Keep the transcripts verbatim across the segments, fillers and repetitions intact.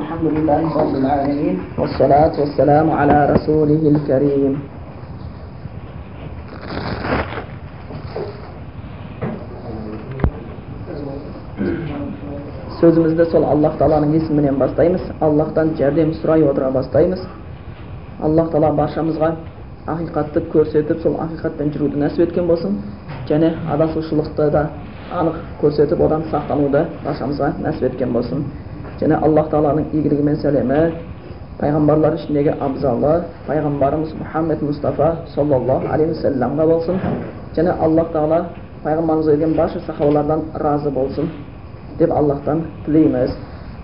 الحمد لله رب العالمين والصلاة والسلام على رسوله الكريم. Sözümüzde sol Allah Taala'nın ismiyle başlayımız. Allah'tan yardım soray otura başlayımız. Allah Taala başımızga haqiqatni ko'rsatib, sol haqiqatdan yurudi nasib etgan bo'lsin. Jana adasuvchilikda da aniq ko'rsatib, odam saqlanuvda başımızga nasib etgan bo'lsin. Jana Allah Taala'nın iyiligi bilan salami, payg'ambarlar ishidagi afzali, payg'ambarimiz Muhammad Mustafa sallallohu alayhi vasallamga bo'lsin. Jana Allah Taala payg'ambarimizning barcha sahobalardan razı bo'lsin deb Allohdan tileymiz.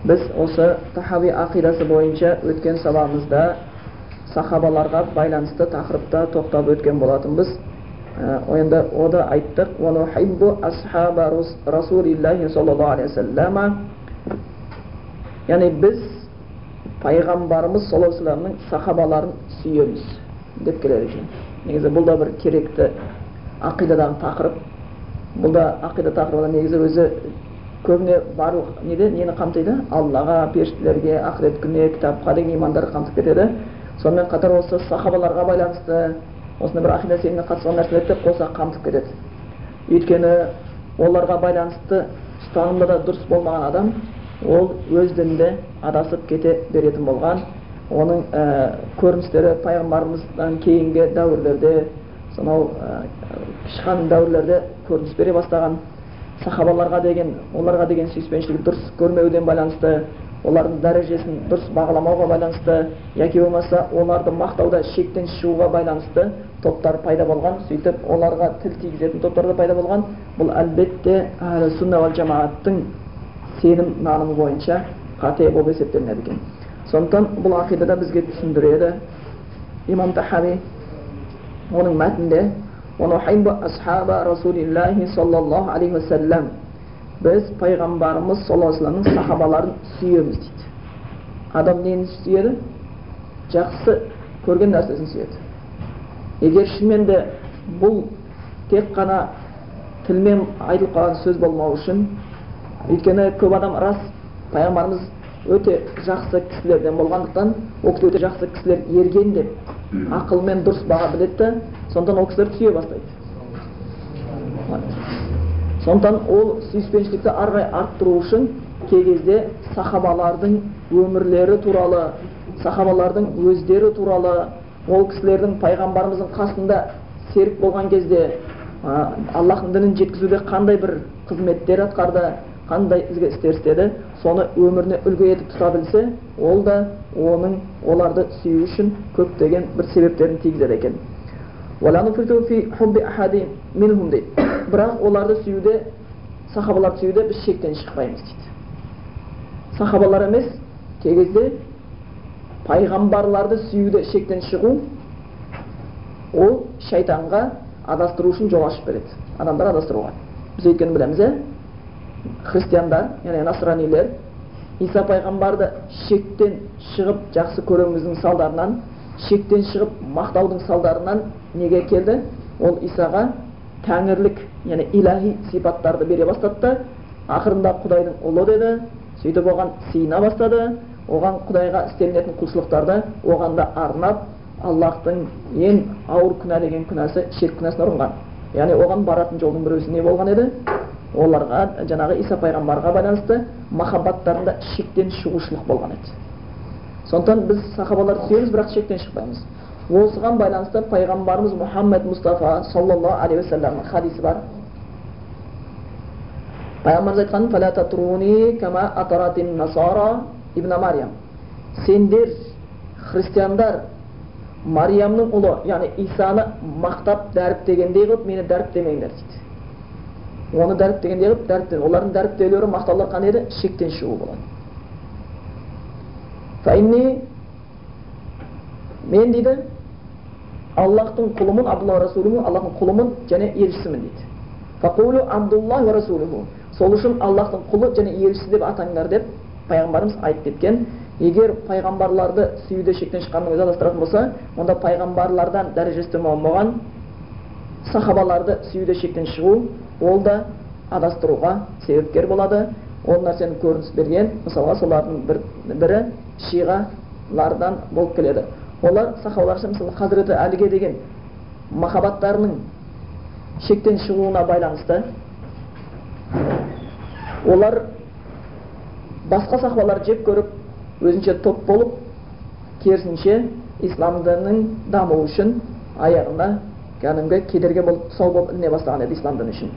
Biz o'sha tahavi aqidasi bo'yicha o'tgan savobimizda sahabalarga байланысты тақырыпта тоқтап өткен болатынбыз. Оенда ода айттық: "Ва нухиббу асхаба расулиллахи соллаллаһу алейхи вассаллама". Яни biz пайғамбарымыз соллаллаһу алейхи вассаламның сахабаларын сүйеміз деп келеді екен. Негізі бұл да бір керекті ақидадағы тақырып. Бұл да ақида тақырыбына негізі өзі көбіне барлық неде нені қамтиды? Аллаға, періштелерге, ақырет күніне, кітапқа деген имандарды қамтып кетеді. Сонымен қатар осы сахабаларға байланысты осыны бір ақида сеніміне қатысқан нәрселерді қоса қамтып кетеді. Өйткені оларға байланысты ұстанымда да дұрыс болмаған адам ол өз дінінде адасып кете беретін болған. Оның ә, көріністері пайғамбарымыздан кейінгі дәуірлерде, сонау ә, шыққан дәуірлерде көрініс бере бастаған. Сахабаларға деген, оларға деген сүйіспеншілік дұрыс көрмеуден байланысты, олардың дәрежесін дұрыс бағаламауға байланысты, яки болмаса оларды мақтауда шектен шығуға байланысты топтар пайда болған. Сөйтіп оларға тіл тигізетін топтар да пайда болған. Бұл әлбетте Ахлус-Сунна вал Жамааттың сенім нанымы бойынша қате болып есептелінеді екен. Сондықтан бұл ақидада бізге түсіндіреді Имам Тахави оның мәтінінде: "Ва нухиббу асхаба расулиллахи саллаллаһу алейхи ва саллям". Біз пайғамбарымыз соллаллаһу алейхи вассаламның сахабаларын сүйеміз дейді. Адам нені сүйеді? Жақсы көрген нәрсесін сүйеді. Егер шынымен де бұл тек қана тілмен айтылып қалған сөз болмау үшін, өйткені көп адам рас пайғамбарымыз өте жақсы кісілерден болғандықтан, ол кісі өте жақсы кісілер ерген деп ақылмен дұрыс баға біледі, сондықтан ол кісілерді сүйе бастайды. Сондықтан ол сүйіспеншілікті арғай арттыру үшін кей кезде сахабалардың өмірлері туралы, сахабалардың өздері туралы, ол кісілердің пайғамбарымыздың қасында серік болған кезде Аллаһтың дінін жеткізуде қандай бір қызметтер атқарды, қандай ізгі істер істеді, соны өміріне үлгі етіп тұта білсе, ол да оның оларды сүю үшін көптеген бір себептерін тигізеді екен. Валану фиту фи хубби ахади минхум дейді. Бірақ оларды сүйуде, сахабаларды сүйуде біз шектен шықпаймыз дейді. Сахабалар емес, кей кезде пайғамбарларды сүйуде шектен шығу ол шайтанға адастыру үшін жол ашып береді. Адамдар адастыруға. Біз өйткені білеміз, ә? Христиандар, яғни насранилер, Иса пайғамбарды шектен шығып жақсы көруіміздің салдарынан, шектен шығып мақтаудың салдарынан неге келді? Ол Исаға тәңірлік, яғни илахи сипаттарды бере бастады. Ақырында Құдайдың ұлы деді. Сөйтіп оған сыйына бастады. Оған Құдайға істелінетін құлшылықтарды оған да арнап, Аллаһтың ең ауыр күнә деген күнәсі ширк күнәсіне ұрынған. Яғни оған баратын жолдың бір өзі не болған еді? Оларға, жаңағы Иса пайғамбарға байланысты махаббаттарында шектен шығушылық болған еді. Сондықтан біз сахабаларды сүйеміз, бірақ шектен шықпаймыз. Осыған байланысты пайғамбарымыз Мухаммед Мустафа саллаллаһу алейхи вассаламның хадисі бар. Пайғамбарымыз айтқан: "Фала татруни кама атаратин насара ибн Марьям". Сендер христиандар Марьямның ұлы, яғни Исаны мақтап дәріптегендей қылып мені дәріптемеңдер дейді. Оны дәріптегендей қылып дәріптемеңдер. Олардың дәріптеулері, мақтаулары қандай еді? Шектен шығу болады. Фаинни, мен дейді, Аллаһтың құлымын, Абдулла Расулының, Аллаһтың құлымын және елшісімін дейді. Фақулу Абдулла ва Расулуһу. Сол үшін Аллаһтың құлы және елшісі деп атаңдар деп пайғамбарымыз айтып кеткен. Егер пайғамбарларды сүйуде шектен шыққанның өзі адастыратын болса, онда пайғамбарлардан дәрежесі төмен болған сахабаларды сүйуде шектен шығу ол да адастыруға себепкер болады. ол нәрсені көрініс берген, мысалға солардың бір, бірі шиғалардан болып келеді. Олар сахауларша мысалы Хазіреті Әліге деген махаббаттарының шектен шығуына байланысты олар басқа сахабалар жеп көріп өзінше топ болып керісінше исламдың дамуы үшін аяғына кәдімгі кедергі болып тұсау болып іліне бастаған еді исламдан үшін.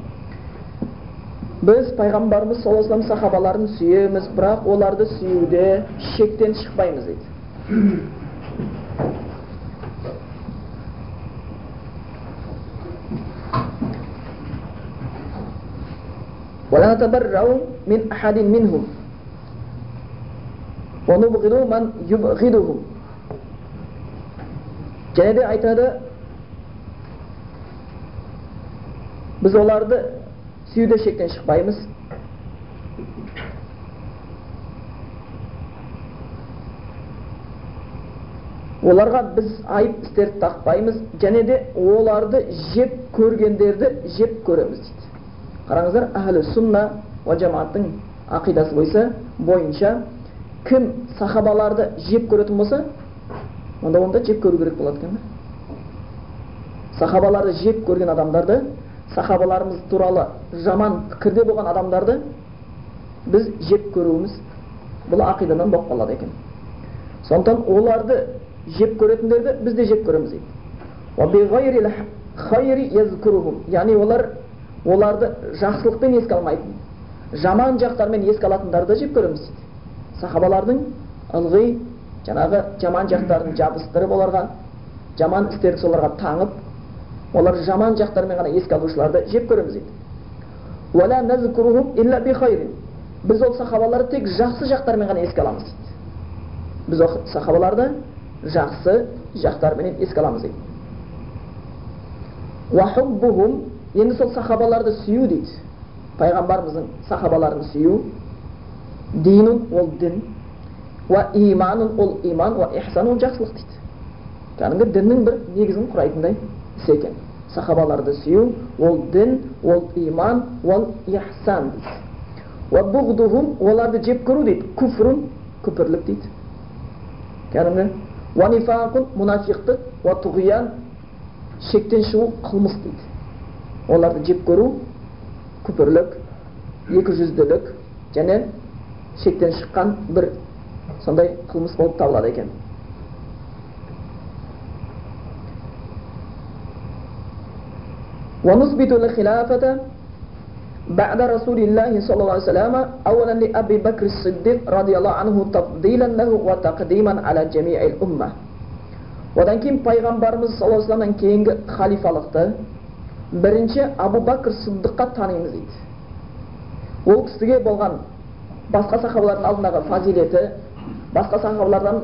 Біз пайғамбарымыз саллаллаху алейхи вассалам сахабаларын сүйеміз, бірақ оларды сүйуде шектен шықпаймыз дейді. ولا تبرؤوا من أحد منهم ونبغضوا من يبغضهم. Және де айтады, біз оларды сүйуде шектен шықпаймыз. Оларға біз айып істерді тақпаймыз, және де оларды жеп көргендерді жеп көреміз дейді. Қараңыздар, әхлі сунна уа жамааттың ақидасы бойса, бойынша кім сахабаларды жеп көретін болса, онда онда жеп көру керек болады екен. Сахабаларды жеп көрген адамдарды, сахабаларымыз туралы жаман пікірде болған адамдарды біз жеп көруіміз, бұл ақидадан болып қалады екен. Сондықтан оларды жеп көретіндерді біз де жеп көреміз дейді. Уа би ғайрил хайри язкурухум, яғни олар оларды жақсылықпен еске алмайтын, жаман жақтармен еске алатындарды да жеп көреміз дейді. Сахабалардың ылғи жаңағы жаман жақтарын жабыстырып оларға, жаман істерді соларға таңып, олар жаман жақтармен ғана еске алушыларды жеп көреміз дейді. Уала назкурухум илля би хайрин. Біз ол сахабаларды тек жақсы жақтармен ғана еске аламыз дейді. Біз ол сахабаларды жақсы жақтармен еске аламыз дейді. Уа хуббухум. Енді сол сахабаларды сүйу дейді. Пайғамбарымыздың сахабаларын сүйу. Динун ол дин. Уа иманун ол иман. Уа ихсан ол жақсылық дейді. Кәдімгі діннің бір негізін құрайтындай іс екен. Сахабаларды сүйу, ол дин, ол иман, ол ихсан дейді. Уа буғдухум оларды жеп көру дейді. Күфрун күпірлік дейді. Кәдімгі уа нифақун мұнафиқтық, уа тұғиян шектен шығу қылмыс дейді. Оларды жеп көру, күпірлік, екіжүзділік және шектен шыққан бір сондай қылмыс болып табылады екен. وَنُثْبِتُ الْخِلَافَةَ بَعْدَ رَسُولِ اللَّهِ صَلَّى اللَّهُ عَلَيْهِ وَسَلَّمَ أَوَلًا لِأَبِي بَكْرِ الصِّدِّقِ رَضِيَ اللَّهُ عَنْهُ تَفْضِيلًا لَهُ وَتَقْدِيمًا عَلَى جَمِيعِ الْأُمَّةِ. Одан кейін пайғамбарымыз саллаллаху алейхи вассаламнан кейінгі халифалықты бірінші Абу Бакр Сыддыққа танимыз дейді. Ол кісіге болған басқа сахабалардың алдындағы фазилеті, басқа сахабалардан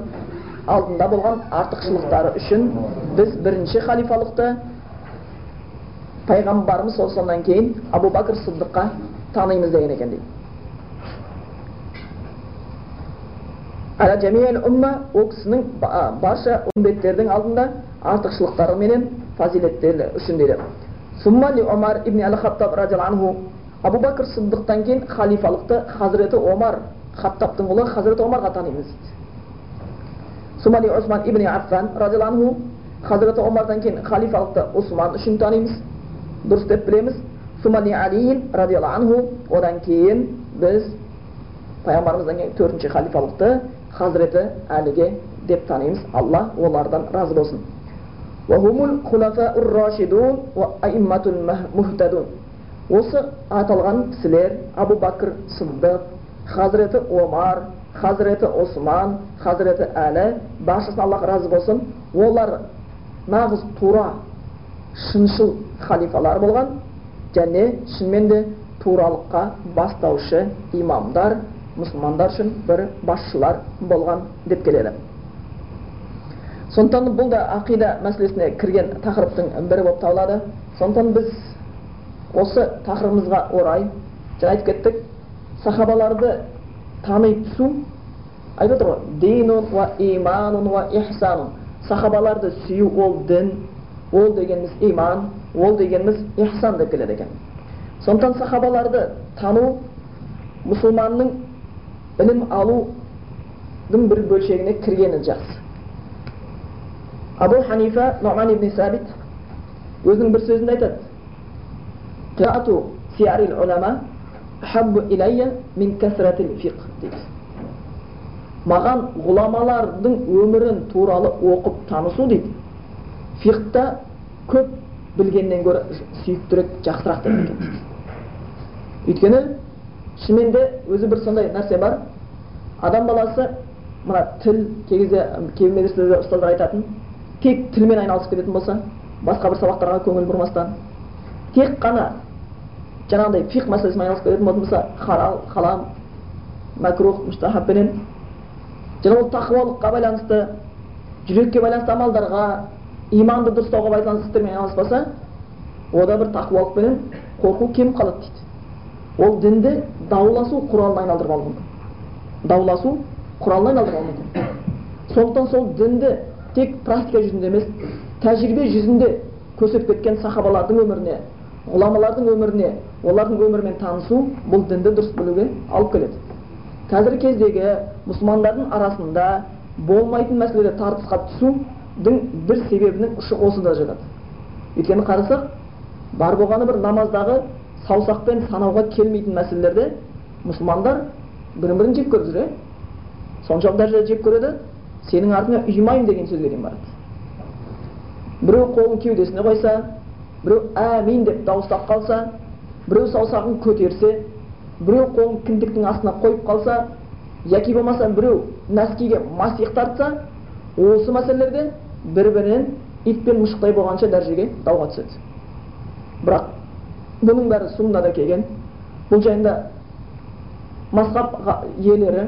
алдында болған артықшылықтары үшін біз бірінші халифалықты пайғамбарымыз осылдан кейін Абу Бакр Сыддыққа танимыз деген екен дейді. Ала жамиел умма, ол кісінің барша үмбеттердің алдында артықшылықтары менен фазилеттері үшін дейді. Суммали Омар ибн Әл-Хаттаб радиаллаху анху. Абу Бакр Сыддықтан кейін халифалықты Хазіреті Омар, Хаттабтың ұлы Хазіреті Омарға танимыз дейді. Суммали Усман ибн Аффан радиаллаху анху. Хазіреті Омардан кейін халифалықты Усман үшін танимыз, дұрыс деп білеміз. Суммали Алиин радиаллаху анху. Одан кейін біз пайғамбарымыздан кейін төртінші халифалықты Хазіреті Әліге деп танимыз. Алла олардан разы болсын. وهم الخلفاء الراشدون وأئمة المهتدون. Осы аталған кісілер Абу Бакр Сыддық, Хазіреті Омар, Хазіреті Осман, Хазіреті Әлі, баршасына Аллах разы болсын, олар нағыз тура, шыншыл халифалар болған, және шынымен де туралыққа бастаушы имамдар, мұсылмандар үшін бір басшылар болған деп келеді. Сондықтан бұл да ақида мәселесіне кірген тақырыптың бірі болып табылады. Сондықтан біз осы тақырыбымызға орай жаңа айтып кеттік, сахабаларды тани түсу, айтып отыр ғой, динун уа иманун уа ихсанун. Сахабаларды сүю ол дін, ол дегеніміз иман, ол дегеніміз ихсан деп келеді екен. Сондықтан сахабаларды тану Müslümanın ilim alu'nın bir bölşeğine kirgeni jaqsı. Abu Hanife Nu'man ibn Sabit özünün bir sözünde aytadı. Qira'atu siyaril ulama habbu ilayya min kasratil fiqh deydi. Mağan ulamalarning ömrün to'ralı o'qib tanısu deydi. Fiqhda ko'p bilgenden göre suyüktürük jaqsıroq deydi. Ötkeni şimende özü bir sonday narsa bar. Adam balası mana til kegize kevmedesizler ustalar aytatın. Tek til menen aynalıp ketетін bolsa, başka bir sabaqlarga көңіл бұрмастан, tek qana jananday fiqh masalasiga aynalıp ketетін bolsa, halal, haram, makruh, mustahab bilen jana ol taqvolыққа байланысты, жүрекке байланысты амалдарға, иманды дұрыстауға байланысты істермен айналыспаса, ода бір тақвалық bilen қорқу кем қалады дейді. Ол дінде дауласу құралына айналдырып алу мүмкін. Дауласу құралына айналдырып алу мүмкін. Сондықтан сол дінде тек практика жүзінде емес, тәжірибе жүзінде көрсетіп кеткен сахабалардың өміріне, ғұламалардың өміріне, олардың өмірімен танысу бұл дінді дұрыс білуге алып келеді. Қазіргі кездегі мұсылмандардың арасында болмайтын мәселеде тартысқа түсудің бір себебінің ұшы осында жатады. Өйткені қарасақ, бар болғаны бір намаздағы саусақпен санауға келмейтін мәселелерде мұсылмандар бірін-бірін жек көріп жүр. Соншалық дәрежеде жек көреді, сенің артыңа ұйымайын деген сөзге дейін барады. Біреу қолын кеудесіне қойса, біреу әмин деп дауыстап қалса, біреу саусағын көтерсе, біреу қолын кіндіктің астына қойып қалса, яки болмаса біреу нәскиге масиқ тартса, осы мәселелерде бір-бірінен ит пен мұшықтай болғанша дәрежеге дауға түседі. Бірақ бұның бәрі суннада келген. Бұл жайында мазхаб иелері,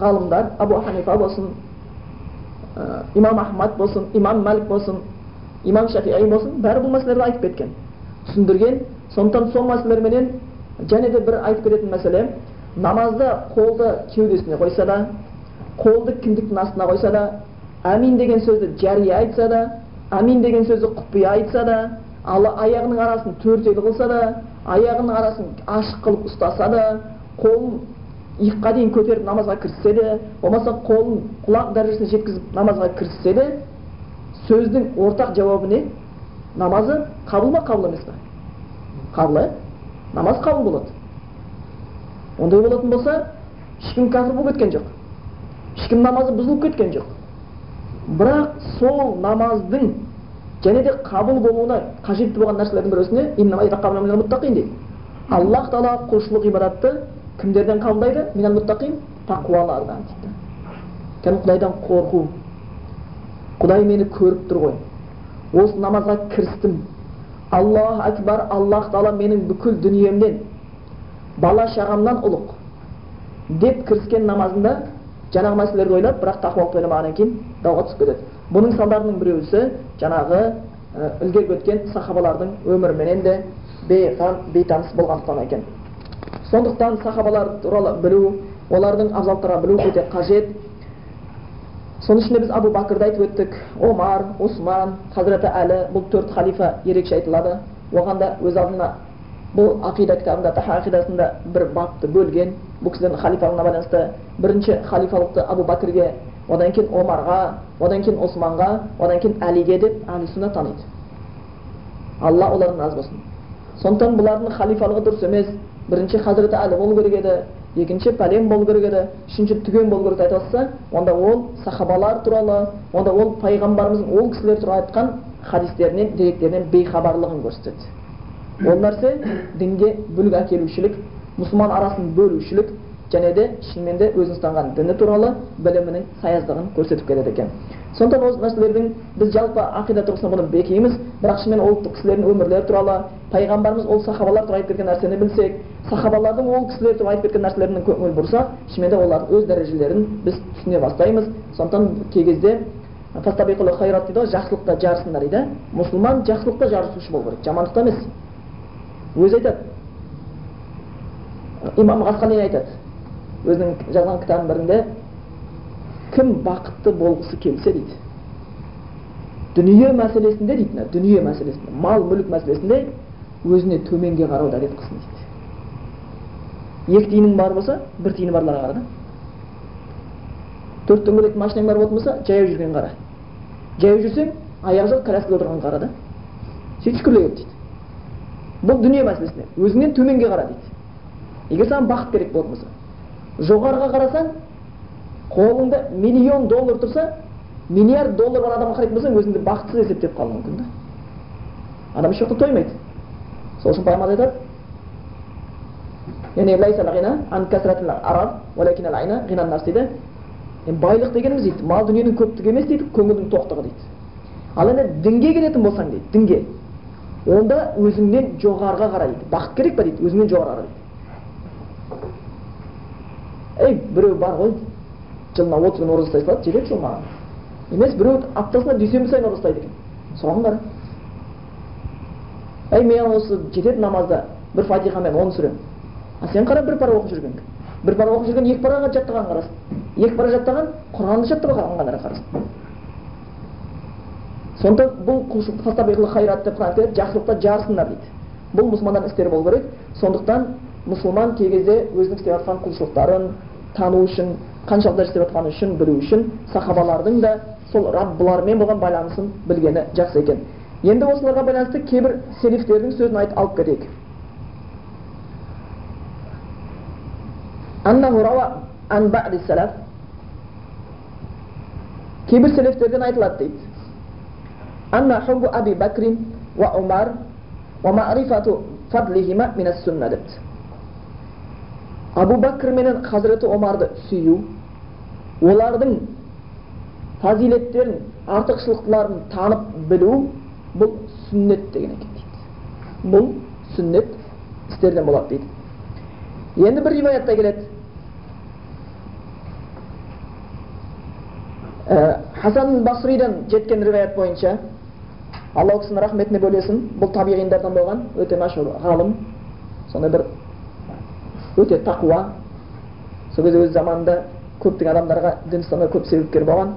ғалымдар, Абу Ханифа болсын, имам Ахмад болсын, имам Малик болсын, имам Шафиғи болсын, бәрі бұл мәселелерді айтып кеткен, түсіндірген. Сондықтан сол мәселелерменен және де бір айтып кететін мәселе, намазда қолды кеудесіне қойса да, қолды кіндіктің астына қойса да, әмин деген сөзді жария айтса да, әмин деген сөзді құпия айтса да, Алла аяғының арасын төртейлі қылса да, аяғының арасын ашық қылып ұстаса да, қолын иыққа дейін көтеріп намазға кіріссе де, болмаса қолын құлақ дәрежесіне жеткізіп намазға кіріссе де, сөздің ортақ жауабы не? Намазы қабыл ма, қабыл емес пе? Қабыл, намаз қабыл болады. Ондай болатын болса, ешкім кәфір болып кеткен жоқ. Ешкім намазы бұзылып кеткен жоқ. Бірақ сол намаздың және де қабыл болуына қажетті болған нәрселердің бірісіне иннама ятақаббалу минал муттақин дейді. Аллах тағала құлшылық ибадатты кімдерден қабылдайды? Минал муттақин тақуалардан дейді. Яғни Құдайдан қорқу. Құдай мені көріп тұр ғой. Осы намазға кірістім. Аллаху акбар, Аллах тағала менің бүкіл дүниемнен, бала шағамнан ұлық деп кіріскен намазында жаңағы мәселелерді ойлап, бірақ тақуалықты ойламағаннан кейін дауға түсіп кетеді. Бұның салдарының біреусі жанағы үлгеріп өткен сахабалардың өміріменен де бейтаныс болғандықтан екен. Сондықтан сахабалар туралы білу, олардың абзалдарын білу өте қажет. Соның ішінде біз Абу Бакрды айтып өттік, Омар, Усман, Хазраты Әли, бұл төрт халифа ерекше айтылады. Оғанда өз алдына бұл ақида кітабында, Таха ақидасында бір бапты бөлген. Бұл кісілердің халифалығына байланысты бірінші халифалықты Абу Бакрге, одан кейін Омарға, одан кейін Османға, одан кейін Әлиге деп Әли-Сүнна таниды. Алла олардан разы болсын. Сондықтан бұлардың халифалығы дұрыс емес. Бірінші Хазраты Әли болу керек еді, екінші пәлен болу керек еді, үшінші түген болу керек деп айтылса, онда ол сахабалар туралы, онда ол пайғамбарымыздың ол кісілер туралы айтқан хадистерінен, деректерінен бейхабарлығын көрсетеді. Ол нәрсе дінге бүлік әкелушілік, мұсылман арасын бөлушілік, және де шынымен де өзін ұстанған діні туралы білімінің саяздығын көрсетіп келеді екен. Сондықтан осы нәрселердің біз жалпы ақида тұрғысынан бұны бекейміз, бірақ шынымен ол кісілердің өмірлері туралы, пайғамбарымыз ол сахабалар туралы айтып кеткен нәрсені білсек, сахабалардың ол кісілер туралы айтып кеткен нәрселерінің көңіл бұрсақ, шынымен де олардың өз дәрежелерін біз түсіне бастаймыз. Сондықтан кей кезде фастабиқул хайрат дейді, жақсылықта жарысыңдар дейді. Мұсылман жақсылықта жарысушы болу керек, жамандықта емес. Өзі айтады. Имам Ғасқалин айтады. Өзінің жазған кітабының бірінде кім бақытты болғысы келсе дейді. Дүние мәселесінде дейді, дүние мәселесінде, мал-мүлік мәселесінде өзіне төменге қарауды әдет қылсын дейді. екі тиінің бар болса, бір тиіні барларға қара да. Төрт дөңгелек машинаң бар болса, жаяу жүрген қара. Жаяу жүрсең, аяқ жоқ коляскада отырған қара да. Сөйтіп шүкірлеу дейді. Бұл дүние мәселесіне, өзіңнен төменге қара дейді. Егер саған бақыт керек болмаса, жоғарыға қарасаң, қолыңда миллион доллар тұрса, миллиард доллар бар адамға қарайтын болсаң, өзіңді бақытсыз есептеп қалуың мүмкін да. Адам еш уақытта тоймайды. Сол үшін пайғамбар айтады: "Яғни лайса ғина ан касратил араб, валакин алайна ғинан нас" дейді. Яғни байлық дегеніміз дейді, мал дүниенің көптігі емес дейді, көңілдің тоқтығы дейді. Ал енді дінге келетін болсаң дейді, дінге. Онда өзіңнен жоғарыға қара дейді. Бақыт керек па дейді, өзіңнен жоғарыға қара дейді. Ей, біреу бар ғой, жылына отыз күн ораза ұстайды, керек жоқ маған. Емес біреу аптасына дүйсенбі сайын ораза ұстайды екен. Соған қара. Ей, мен осы жетеді намазда бір фатихамен он сүре. А сен қара бір пара оқып жүргенің. Бір пара оқып жүрген екі параға жаттаған қарасын. Екі пара жаттаған Құранды жаттаған қанара қарасын. Сонда бұл құлшылық фастабиғыл хайратты франкте жақсылықта жарысындар дейді. Бұл мұсылмандар істері болу керек. Сондықтан мұсылман кей кезде өзінің істеп жатқан құлшылықтарын тану үшін, қаншалықты істеп жатқаны үшін, білу үшін сахабалардың да сол Раббылармен болған байланысын білгені жақсы екен. Енді осыларға байланысты кейбір селифтердің сөзін айтып алып кетейік. Аннаху рауа ан баъди салаф. Кейбір селифтерден айтылады дейді. Анна хуббу Аби Бакрин ва Умар ва ма'рифату фадлихима минас сунна депті. Абу Бакр менен Хазіреті Омарды сүйу, олардың фазилеттерін, артықшылықтарын танып білу, бұл сүннет деген екен дейді. Бұл сүннет істерден болады дейді. Енді бір риваятта келеді. Хасан Басридан жеткен риваят бойынша, Алла кісінің рахметіне бөлесін, бұл табиғиндардан болған өте машһур ғалым, сондай бір өте тақуа, сол кезде өз заманында көптеген адамдарға дін ұстануға көп себепкер болған.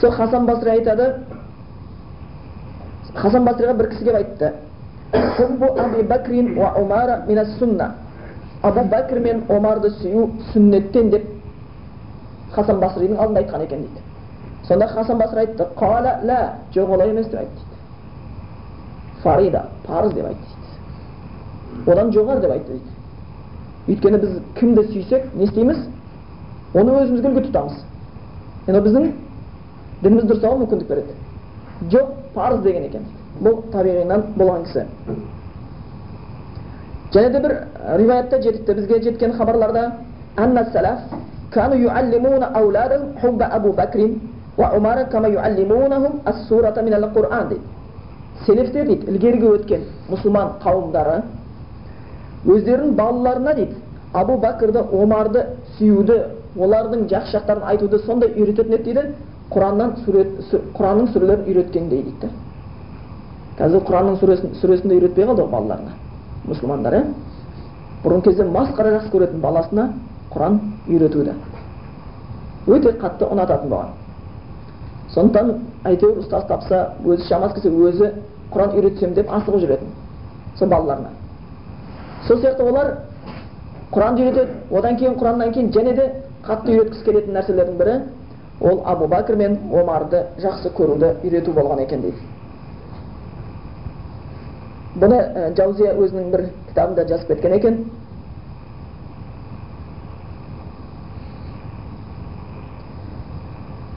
Сол Хасан Басри айтады, Хасан Басриға бір кісі келіп айтты: "Хуббу Аби Бакрин ва Умара минас сунна". Абу Бакр мен Омарды сүю сүннеттен деп Хасан Басридің алдында айтқан екен дейді. Сонда Хасан Басри айтты: "Қала ла, жоқ олай емес" деп айтты. Фарида, парыз деп айтты. Одан жоғар деп айтты дейді. Өйткені біз кімді сүйсек, не істейміз? Оны өзімізге үлгі тұтамыз. Яғни біздің дініміз дұрыс болуға мүмкіндік береді. Жоқ, парыз деген екен. Бұл табиғинан болған кісі. Және де бір риваятта жетіпті, бізге жеткен хабарларда: "Анна салаф кану юаллимуна ауладахум хубба Абу Бакрин ва Умара кама юаллимунахум ас-сурата мин ал-Куръан" дейді. Селефтер дейді, ілгеріге өткен мұсылман қауымдары өздерінің балаларына дейді, Абу Бакырды, Омарды сүюді, олардың жақсы жақтарын айтуды сондай үйрететін еді дейді, Құраннан сүрет, Құранның сүрелерін үйреткендей дейді. Қазір Құранның сүресін сүресінде үйретпей қалды ғой балаларына. Мұсылмандар, ә? Бұрын кезде масқара жақсы көретін баласына Құран үйретуді өте қатты ұнататын болған. Сондықтан әйтеуір ұстаз тапса, өзі шамасы келсе өзі Құран үйретсем деп асығып жүретін сол балаларына. Сол сияқты олар Құранды үйретеді, одан кейін Құраннан кейін және де қатты үйреткісі келетін нәрселердің бірі ол Абу Бакр мен Омарды жақсы көруді үйрету болған екен дейді. Бұны Джаузия өзінің бір кітабында жазып кеткен екен.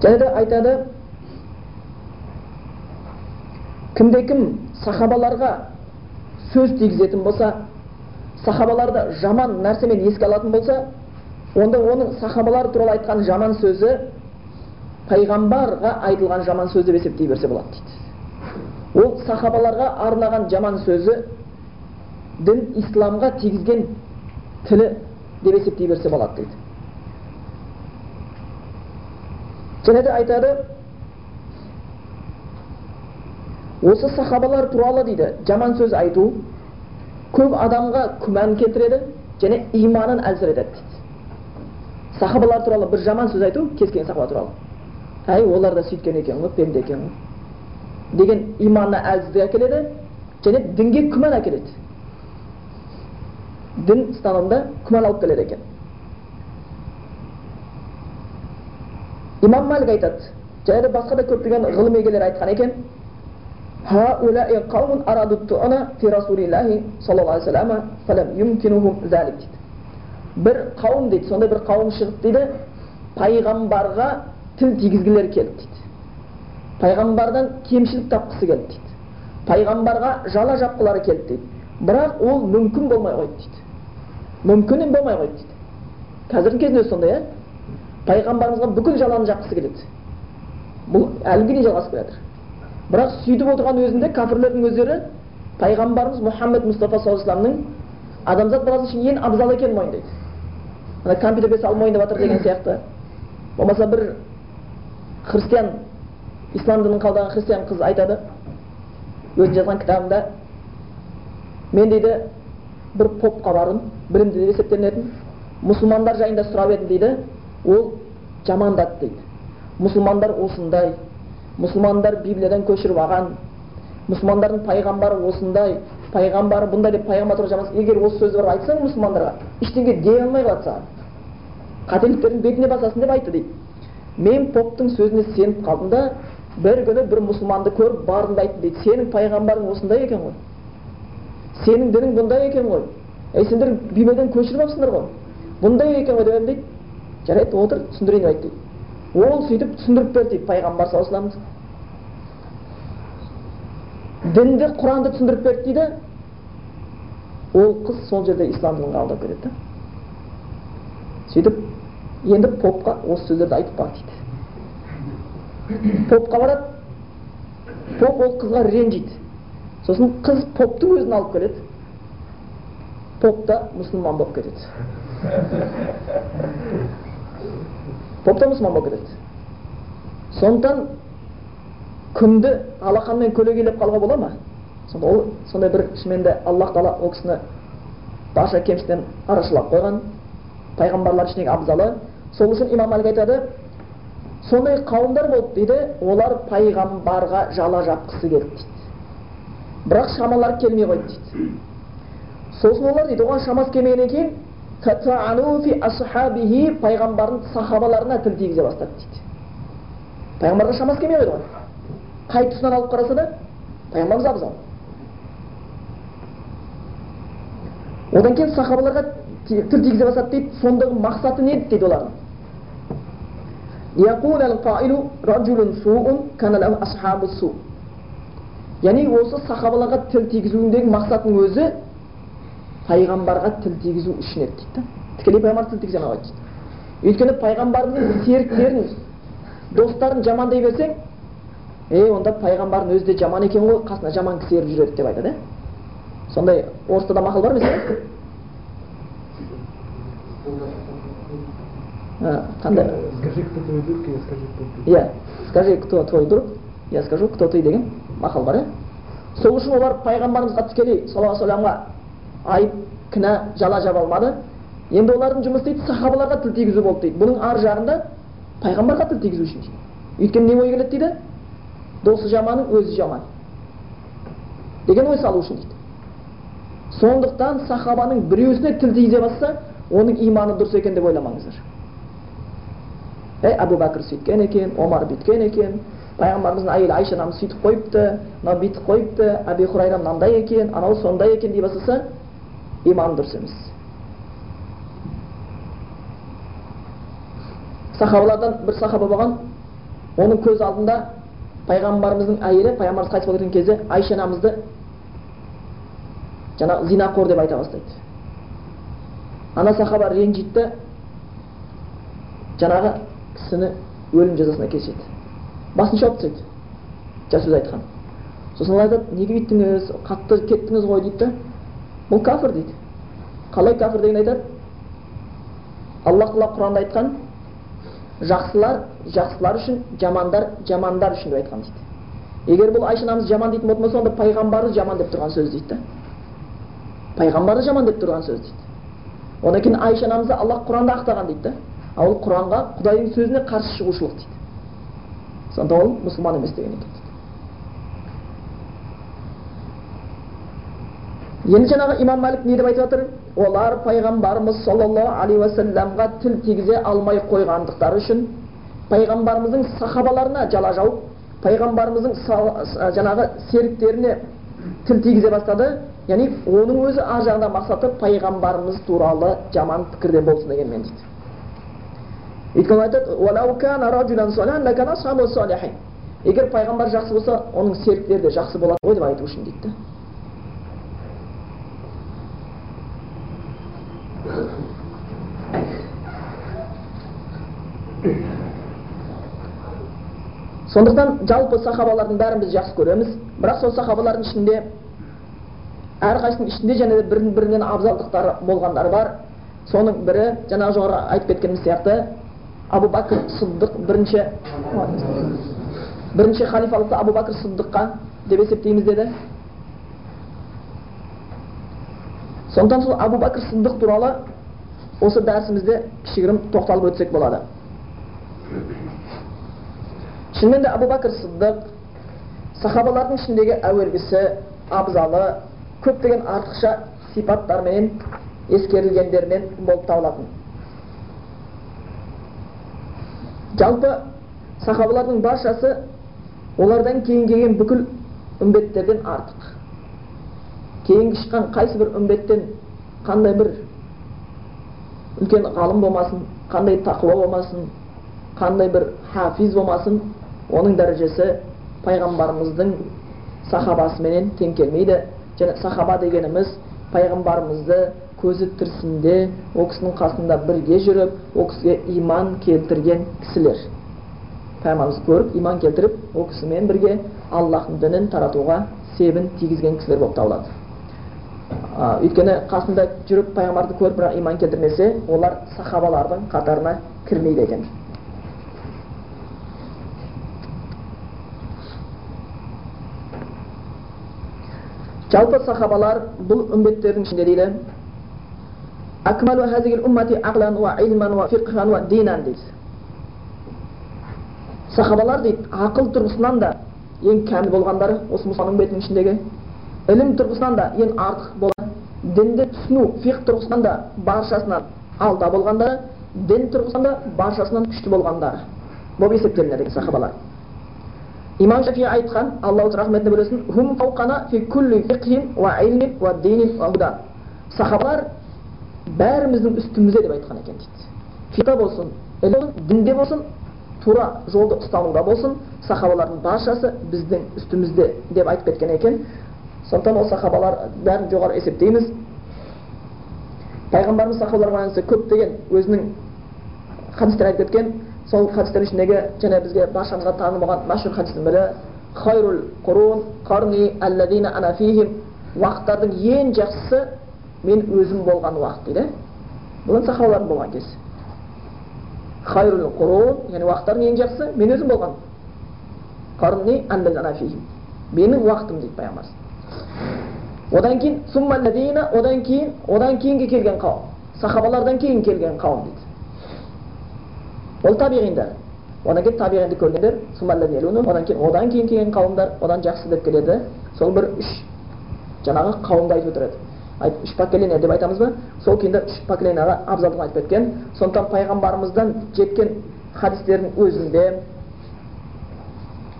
Және де айтады, кімде-кім сахабаларға сөз тигізетін болса, сахабаларды жаман нәрсемен еске алатын болса, онда оның сахабалар туралы айтқан жаман сөзі пайғамбарға айтылған жаман сөз деп есептей берсе болады дейді. Ол сахабаларға арнаған жаман сөзі дін исламға тигізген тілі деп есептей берсе болады дейді. Және де айтады, осы сахабалар туралы дейді жаман сөз айту көп адамға күмән кетіреді және иманын әлсіретеді дейді. Сахабалар туралы бір жаман сөз айту, кескен сахаба туралы. Әй, олар да сөйткен екен ғой, пенде екен ғой деген иманына әлсіздік әкеледі және дінге күмән әкеледі. din stanimda kumalab kelar ekan. Imom Malik aytadi, "Jayr boshqada ko'pligan ilm egalari aytgan ekan, ha ulai qawmun aradtu ana fi rasulillahi sallallohu alayhi vasallam falam yumkinuhum zalik." Bir qavm deydi, sonda bir qavm chiqib deydi, payg'ambarga til tegizgilar keldi deydi. Payg'ambardan kemchilik topqisi keldi deydi. Payg'ambarga jala jaqlari keldi deydi. Biroq u mumkin bo'lmay qo'ydi deydi. Mumkin bo'lmay qo'ydi deydi. Hozirgi kezda sonda-ya, payg'ambarimizga bukun jalani jaqlisi keldi. Bu algini jalasi bo'ladi. Biroq suyib o'tirgan o'zinde kafirlarning o'zlari payg'ambarimiz Muhammad Mustafa sollallohu alayhi vasallamning adamzod bolasi uchun eng afzal ekan mo'yin deydi. Mana kompyuterga salmo'yin deb o'tirgan siyaqti. Bo'lmasa bir xristian islom dinining qolgan xristian qiz aytadi. O'z yozgan kitobimda men deydi bir popqa borim, bilimli deb hisoblanadi. Musulmonlar joyinda so'rab edim deydi. U jamondat deydi. Musulmonlar o'sinday, musulmonlar Bibliyadan ko'chirib olgan, musulmonlarning payg'ambari o'sinday, payg'ambari bunday deb payg'ambar jamasi agar o'z so'z berib aytsang musulmonlarga, ishtinga deya olmay qolsan. Qatiliklarning betini basasin deb aytdi deydi. Men popning so'zini senib qoldim-da, bir kuni bir musulmonni ko'rib borib aytdi deydi, "Sening payg'ambaring o'sinday ekan qo'y. Sening dining bunday ekan qo'y. Ey sendir Bibliyadan ko'chirmabsizlar qo'y. Bunday ekan qo'y" deb aytdi. Jarayt o'tir, tushuntiring aytdi. O'l suyib tushuntirib berdi payg'ambar sollallohu alayhi vasallam. Dinni Qur'onda tushuntirib berdi-da, o'l qiz son yerda islom dinini aldab ketdi. Suyib endi popqa o'z so'zlarni aytib bordi. Popqa borib, pop o'l qizga renjidi. So'ng qiz popni o'zini olib keldi. Popda musulmon bo'lib ketdi. Poptamız mamba kirdi. Sondan kundi alaqandan ko'lagilib qalga bo'lama. Sonda u sonday bir ishmenda Alloh taolo o'ksini boshqa kimsdan arashilab qo'ygan payg'ambarlar ichidagi afzali. So'ng uchun Imom Malik aytadi, "Sonday qavmlar bo'ldi" dedi, "Ular payg'ambarga jala jaqisi keldi." Biroq shamolar kelmay qo'ydi. So'zlar dedi, "O'g'an shamos kelmagandan keyin Tata'anu fi ashabihi" payg'ambarning sahobalarına til tegizib boshladi deydi. Payg'ambarga shamas kelmaydi. Qaytisidan olib qarasa-da, payg'ambarimiz afzal. O'dan keyin sahobalarga til tegizib boshladi deydi. Sondagi maqsadi nima deydi ularning? Yaqulu al-qa'ilu rajulun su'un kana lahu ashabu su'. Ya'ni o'sha sahobalarga til tegizuvindagi maqsadning o'zi payg'ambarga til tegizu uchun etdi. Tikilib payg'ambar til tegizana oldi. O'tkani payg'ambarning sheriklarini, do'stlarini yomon deb bersang, "Ey, unda payg'ambarning o'zida yomon ekan, u qasna yomon kishi serib yuradi" deb aytadi. Sonday o'rtada maqol bormi sizda? Ha, qanday? Скажи, кто твой друг, я скажу, кто ты. Ya, скажи, кто твой друг, я скажу, кто ты degan maqol bor-a? So'ngishib ular payg'ambarimizga tikilib, sallallohu alayhi vasallamga ayb, kina, jala jab olmadi. Endi ularning jumlasi deydi, sahobalarga til tegizib bo'ldi deydi. Buning arjarida payg'ambarga til tegizish uchun deydi. Yutgan nima o'yga keladi deydi? Do'sti jamoning o'zi jamon degan o'y salish uchun deydi. So'ngdikdan sahobaning biriyusini til tegiza bo'lsa, uning iymoni durust ekan deb o'ylamangizlar. Ey Abu Bakr sitgan ekan, Umar bitgan ekan, payg'ambarimizning ayoli Aisha namni sitib qo'yibdi, na bitib qo'yibdi, Abi Hurayra namday ekan, ana u sonday ekan deb bo'lsa, imandırsanız. Sahabalardan bir sahaba bo'lgan, onun ko'z oldida payg'ambarimizning ayiri, payg'ambarimiz qaytib bo'lgan kezi Aysha onamizni jana zinaqor deb ayta boshladi. Ana sahaba renjitdi, janaga kisini o'lim jazosini kesdi. Boshini chopdi. Jasur aytgan. So'ng ular aytib, "Nega bitdingiz? Qatta ketdingiz qo'y" deydi. Bu kafir deydi. Qalay kafir degan aytadi? Alloh taolo Qur'onda aytgan, "Yaxshilar yaxshilar uchun, jamonlar jamonlar uchun" deb aytgan deydi. Agar bu Aysha onamiz jamon deytib o'tmasa, unda payg'ambarimiz jamon deb turgan so'z deydi. Payg'ambarimiz jamon deb turgan so'z deydi. Undan keyin Aysha onamizni Alloh Qur'onda axtagan deydi. Avval Qur'onga Xudoning so'zini qarshi chiqishlik deydi. Sonda u musulmon emas degan ekan. Yeni janaga Imom Malik ne deb aytib o'tir? олар пайғамбарымыз саллаллаху алейхи ва салламға тіл тигізе алмай қойғандықтары үшін пайғамбарымыздың сахабаларына жала жауып, пайғамбарымыздың жаңағы серіктеріне тіл тигізе бастады. Яғни оның өзі ар жағында мақсаты пайғамбарымыз туралы жаман пікірде болсын дегенмен дейді. Өйткені айтады: "Уалау кана раджулан салихан лакана асхабу салихин". Егер пайғамбар жақсы болса, оның серіктері де жақсы болады ғой деп айту үшін дейді. Сондықтан жалпы сахабалардың бәрін біз жақсы көреміз, бірақ сол сахабалардың ішінде әрқайсының ішінде және бірін-бірінен абзалдықтары болғандар бар. Соның бірі, жаңа жоғары айтып кеткеніміз сияқты, Абу Бәкір Сыддық бірінші бірінші халифалықты Абу Бәкір Сыддыққа деп есептейміз деді. Сондықтан сол Абу Бәкір Сыддық туралы осы дәрісімізде кішігірім тоқталып өтсек болады. Шынымен де Абу Бәкір Сыддық сахабалардың ішіндегі әуелгісі, абзалы, көптеген артықша сипаттармен, ескерілгендермен болып табылатын. Жалпы сахабалардың баршасы олардан кейін келген бүкіл үмбеттерден артық. Кейін шыққан қайсы бір үмбеттен қандай бір үлкен ғалым болмасын, қандай тақуа болмасын, қандай бір хафиз болмасын, оның дәрежесі пайғамбарымыздың сахабасыменен тең келмейді. Және сахаба дегеніміз пайғамбарымызды көзі тірісінде ол кісінің қасында бірге жүріп, ол кісіге иман келтірген кісілер. Пайғамбарымызды көріп, иман келтіріп, ол кісімен бірге Аллаһтың дінін таратуға себін тигізген кісілер болып табылады. Өйткені қасында жүріп пайғамбарды көріп, бірақ иман келтірмесе, олар сахабалардың қатарына кірмейді екен. Жалпы сахабалар бұл үмбеттердің ішінде дейді: "Акмалу хазигил уммати ақлан уа илман уа фиқхан уа динан" дейді. Сахабалар дейді, ақыл тұрғысынан да ең кәміл болғандары осы мұсылман үмбетінің ішіндегі, ілім тұрғысынан да ең артық болған, дінді түсіну, фиқ тұрғысынан да баршасынан алда болғандары, дін тұрғысынан да баршасынан күшті болғандары болып есептелінеді сахабалар. Имам Шафии айтқан, Аллаһ рахметіне бөлесін: "Хум фауқана фи кулли фиқхин уа илмин уа динин уа худа". Сахабалар бәріміздің үстімізде деп айтқан екен дейді. Фиқта болсын, ілім, дінде болсын, тура жолды ұстануда болсын, сахабалардың баршасы біздің үстімізде деп айтып кеткен екен. Сондықтан ол сахабалар бәрін жоғары есептейміз. Пайғамбарымыз сахабаларға байланысты көптеген өзінің хадистер айтып кеткен. Сол хадистер ішіндегі және бізге баршамызға танымаған мәшһүр хадистің бірі: "Хайрул қурун қарни аллазина ана фихим". Уақыттардың ең жақсысы мен өзім болған уақыт дейді. Бұл сахабалардың болған кезі. Хайрул қурун, яғни уақыттардың ең жақсысы мен өзім болған. Қарни аллазина ана фихим. Менің уақытым дейді пайғамбар. Одан кейін сумма аллазина, одан кейін, одан кейінге келген қауым. Сахабалардан кейін келген қауым дейді. Ол табиғиндар. Одан кейін табиғинді көргендер, одан кейін одан кейін келген қауымдар, одан жақсы деп келеді. Сол бір үш жаңағы қауымды айтып отырады. Айтып үш поколение деп айтамыз ба? Сол кейінгі үш поколенияға абзалдығын айтып кеткен. Сондықтан пайғамбарымыздан жеткен хадистердің өзінде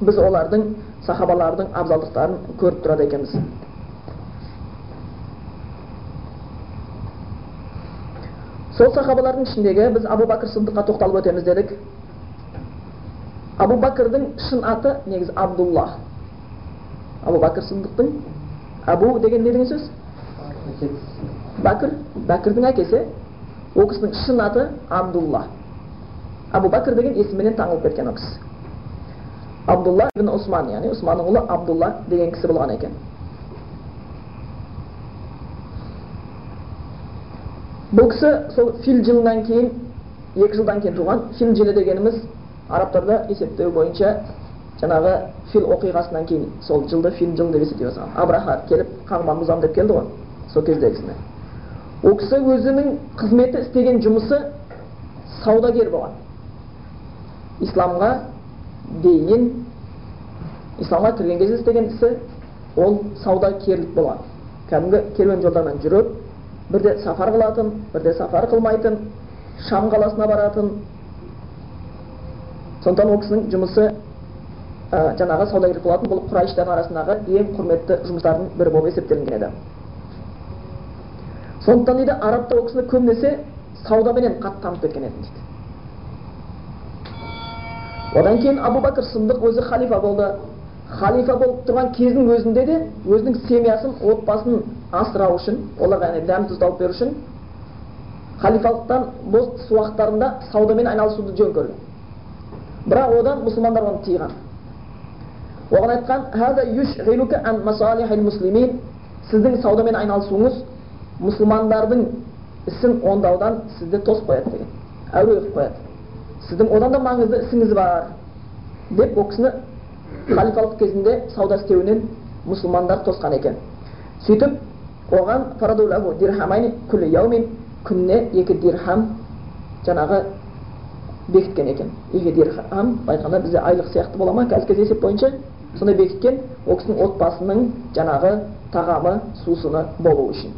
біз олардың, сахабалардың абзалдықтарын көріп тұрады екенбіз. Сол сахабалардың ішіндегі біз Абу Бәкір Сыддыққа тоқталып өтеміз дедік. Абу Бәкірдің шын аты негіз Абдулла. Абу Бәкір Сыддықтың Абу деген не деген сөз? Бәкір, Бәкірдің әкесі. Ол кісінің шын аты Абдулла. Абу Бәкір деген есімінен таңылып кеткен ол кісі. Абдулла ибн Усман, яғни Усманның ұлы Абдулла деген кісі болған екен. Бұл кісі сол фил жылынан кейін, екі жылдан кейін туған. Фил жылы дегеніміз арабтарда есептеу бойынша жаңағы фил оқиғасынан кейін сол жылды фил жылы деп есептей бастаған. Абраха келіп қағбан мұзам деп келді ғой, сол кездегісіне. Ол кісі өзінің қызметі, істеген жұмысы саудагер болған. Исламға дейін, исламға кірген кезде істеген ісі ол саудагерлік болған. Кәдімгі керуен жолдармен жүріп, бірде сафар қылатын, бірде сафар қылмайтын, Шам қаласына баратын. Сондықтан ол кісінің жұмысы жаңағы саудагер болатын болып Құрайыштардың арасындағы ең құрметті жұмыстардың бірі болып есептелінген еді. Сондықтан дейді, арабта ол кісіні көбінесе саудаменен қатты танып кеткен еді дейді. Одан кейін Абу Бәкір Сындық өзі халифа болды. Халифа болып тұрған кездің өзінде де өзінің семьясын, отбасын асырау үшін, оларға яғни дәм тұз тауып беру үшін халифалықтан бос уақыттарында саудамен айналысуды жөн көрді. Бірақ одан мұсылмандар оны тыйған. Оған айтқан: "Хаза юшғилука ан масалихил муслимин", сіздің саудамен айналысуыңыз мұсылмандардың ісін ондаудан сізді тосып қояды деген. Әуре қояды. Сіздің одан да маңызды ісіңіз бар деп ол кісіні халифалық кезінде сауда істеуінен мұсылмандар тосқан екен. Сөйтіп оған парадулаху дирхамайни кулли яумин, күніне екі дирхам жаңағы бекіткен екен. Екі дирхам айтқанда бізде айлық сияқты бола ма, қазіргі есеп бойынша сондай бекіткен ол кісінің отбасының жаңағы тағамы, сусыны болу үшін.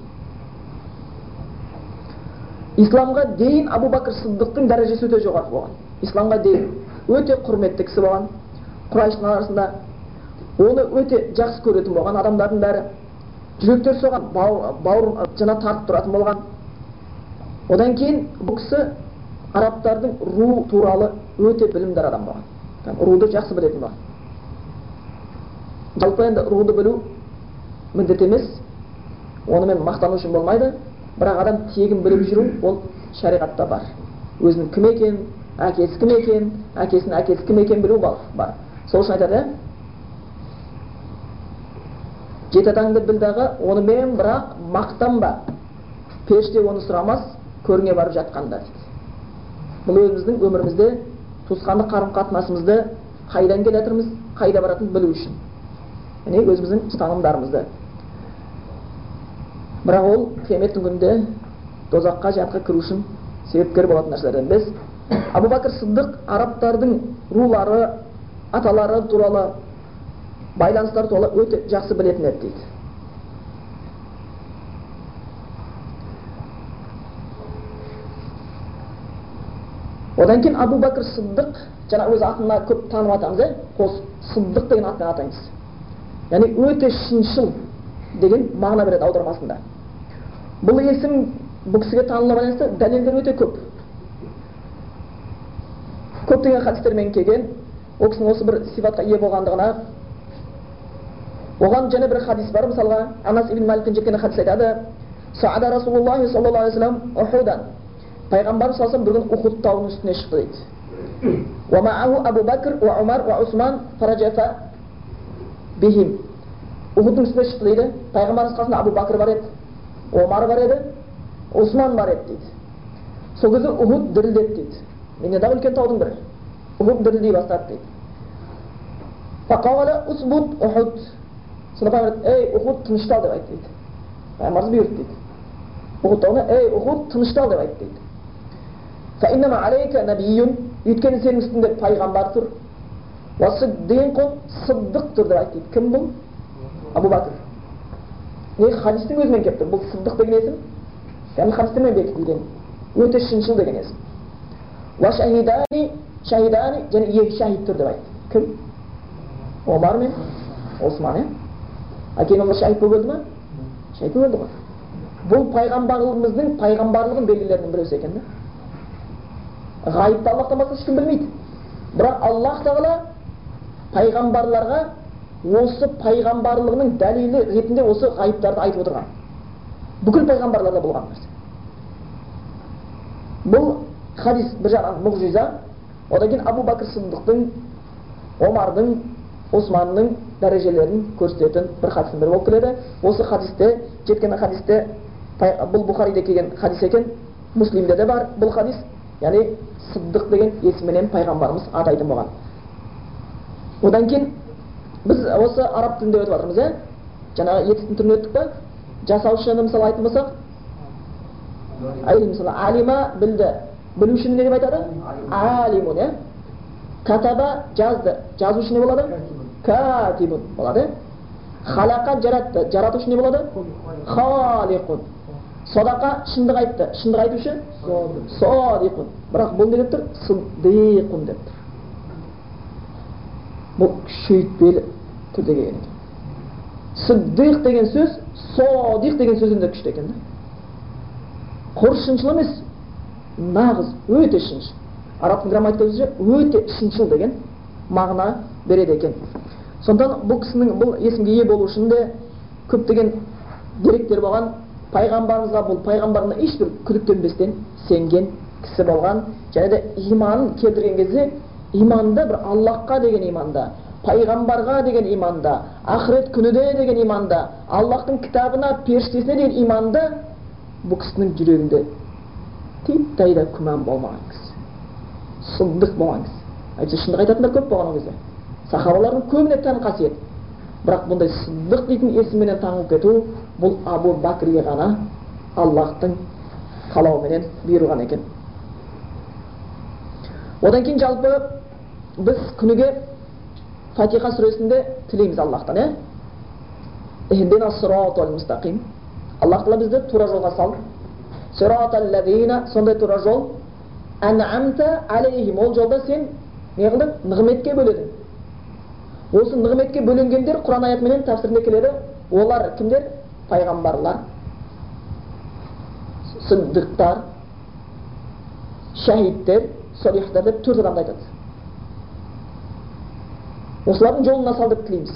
Исламға дейін Абу Бәкір Сыддықтың дәрежесі өте жоғары болған. Исламға дейін өте құрметті кісі болған. Құрайыштың арасында оны өте жақсы көретін болған адамдардың бәрі. Жүректер соған бауыр жана тартып тұратын болған. Одан кейін бұл кісі арабтардың ру туралы өте білімдар адам болған. Руды жақсы білетін болған. Жалпы енді руды білу міндет емес. Онымен мақтану үшін болмайды. Бірақ адам тегін біліп жүру, ол шариғатта бар. Өзінің кім екен, әкесі кім екен, әкесінің әкесі кім екен білу бар. Сол үшін айтады: "Жеті атаңды біл дағы, оны мен бірақ мақтанба. Періште оны сұрамас, көріңе барып жатқанда" дейді. Бұл өзіміздің өмірімізде туысқандық қарым-қатынасымызды қайдан келатырмыз, қайда баратынын білу үшін. Яғни өзіміздің ұстанымдарымызды. Бірақ ол қияметтің күнінде тозаққа, жатқа кіру үшін себепкер болатын нәрселерден. Біз Абу Бәкір Сыддық арабтардың рулары, аталары туралы, байланыстар туралы өте жақсы білетін еді дейді. Одан кейін Абу Бәкір Сыддық, жаңа өз атына көп танып атамыз, қос Сыддық деген атпен атаймыз. Яғни өте шыншыл деген мағына береді аудармасында. Бұл есім бұл кісіге танылуына байланысты дәлелдер өте көп. Көптеген хадистермен келген, ол кісінің осы бір сипатқа ие болғандығына. Оған және бір хадис бар, мысалға Анас ибн Маликтен жеткен хадис айтады: "Саада Расулуллахи саллаллаху алейхи вассалам Ухудан", пайғамбар саллаллаху алейхи вассалам бүгін Ухуд тауының үстіне шықты дейді. "Уа мааху Абу Бакр уа Умар уа Усман фаражафа бихим", Ухудтың үстіне шықты дейді. Пайғамбарымыз қасында Абу Бәкір бар еді, Омар бар еді, Осман бар еді дейді. Сол кезде Ухуд дірілдеп дейді. Мединадағы үлкен таудың бірі. Ухуд дірілдей бастады дейді. "Фақауала усбут Ухуд", сонда пайғамбар айтты: "Ей Ухуд, тыныштал" деп айтты дейді. Пайғамбарымыз бұйырды дейді. Ухуд тауына: "Ей Ухуд, тыныштал" деп айтты дейді. "Фаиннама алейка набийюн", өйткені сенің үстінде пайғамбар тұр. "Уассиддиқун", сыддық тұр деп айтты дейді. Кім бұл? Абу Бәкір. Не хадистің өзімен кепті. Бұл сыддық деген есім, яғни хадистермен бекітілген, өте шыншыл деген есім. "Уа шахидани", шахидани, және екі шахид тұр деп айтты. Кім? Омар мен Осман. А кейін олар шахид болып өлді ме? Шахид болып өлді ме? Бұл пайғамбарымыздың пайғамбарлығын белгілерінің біреусі екен де. Ғайыпты Аллахтан басқа ешкім білмейді. Бірақ Аллах тағала пайғамбарларға осы пайғамбарлығының дәлелі ретінде осы ғайыптарды айтып отырған. Бүкіл пайғамбарларда болған нәрсе. Бұл хадис бір жағынан мұғжиза, одан кейін Абу Бәкір Сындықтың, Омардың, Османның дәрежелерін көрсететін бір хадистің бірі болып келеді. Осы хадисте, жеткен хадисте, бұл Бұхариде келген хадис екен, Муслимде де бар бұл хадис, яғни Сындық деген есімінен пайғамбарымыз атайтын болған. Одан кейін біз осы араб тілінде өтіп жатырмыз, ә? Жаңағы етістің түрін өттік пе? Жасаушыны мысалы айтып болсақ, әйел мысалы алима білді. Білушіні не деп айтады? Алимун, ә? Катаба жазды. Жазушы не болады? Катибун болады. Халақа жаратты. Жаратушы не болады? Халиқун. Садақа шындық айтты. Шындық айтушы? Садиқун. Бірақ бұл не деп тұр? Сыдиқун деп тұр. Бұл күшейтпелі түрде келген екен. Сыдиқ деген сөз, садиқ деген сөзден де күшті екен. Құр шыншыл емес, нағыз, өте шыншыл. Арабтың грамматикасы ше, өте шыншыл деген мағына береді екен. Сондықтан бұл кісінің бұл есімге ие болу үшін де көптеген деректер болған. Пайғамбарымызға бұл пайғамбарына ешбір күдіктенбестен сенген кісі болған. Және де иманын келтірген кезде иманда бір Аллахқа деген иманда, пайғамбарға деген иманда, ақырет күніне деген иманда, Аллахтың кітабына, періштесіне деген иманда бұл кісінің жүрегінде титтей де күмән болмаған кісі. Шындық болған кісі. Әйтсе шындық айтатындар көп болған ол кезде. Сахабалардың көбіне тән қасиет. Бірақ бұндай сындық дейтін есімменен таңылып кету, бұл Абу Бәкірге ғана Аллахтың қалауыменен бұйырған екен. Одан кейін жалпы біз күніге Фатиха сүресінде тілейміз Аллахтан, е? Ихдина сиратал мустақим. Аллах тағала бізді тура жолға сал. Сиратал лазина, сондай тура жол. Анъамта алейхим, ол жолда сен не қылдың? Нығметке бөледің. Осы нығметке бөленгендер Құран аятменен тәпсірінде келеді. Олар кімдер? Пайғамбарлар, сындықтар, шәһидтер, солихтар деп төрт адамды айтады. Осылардың жолына сал деп тілейміз.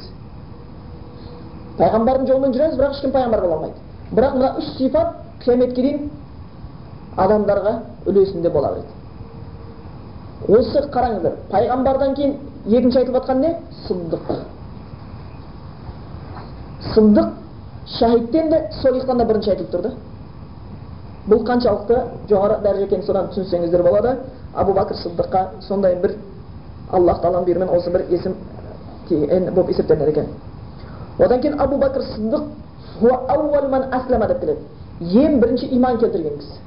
Пайғамбардың жолымен жүреміз, бірақ ешкім пайғамбар бола алмайды. Бірақ мына үш сипат қияметке дейін адамдарға үлесінде бола береді. Осы қараңыздар, пайғамбардан кейін екінші айтылып атқан не? Сындық. Сындық шахидтен де, солихтан да бірінші айтылып тұрды. Бұл қаншалықты жоғары дәреже екенін содан түсінсеңіздер болады. Абу Бәкір Сыддыққа сондай бір Аллах тағаланың бұйрығымен осы бір есім болып есептеледі екен. Одан кейін Абу Бәкір Сыддық «Хуа ауал ман аслама» деп келеді. Ең бірінші иман келтірген кісі.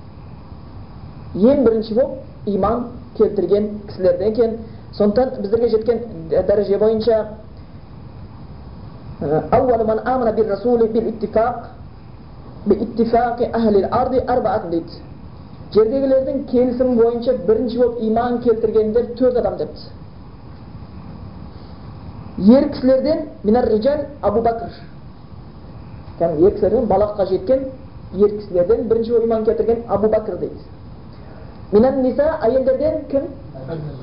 Ең бірінші болып иман келтірген кісілерден екен. Сондықтан біздерге жеткен дәреже бойынша «Ауал ман амана бир расули бир иттифақи ахлил арды арбаатын» дейді. Жердегілердің келісім бойынша бірінші болып иман келтіргендер төрт адам депті. Ер кісілерден «Минар риджал Абу Бәкір». Яғни ер кісілерден балаққа жеткен ер кісілерден бірінші болып иман келтірген Абу Бәкір дейді. «Минан ниса» әйелдерден кім?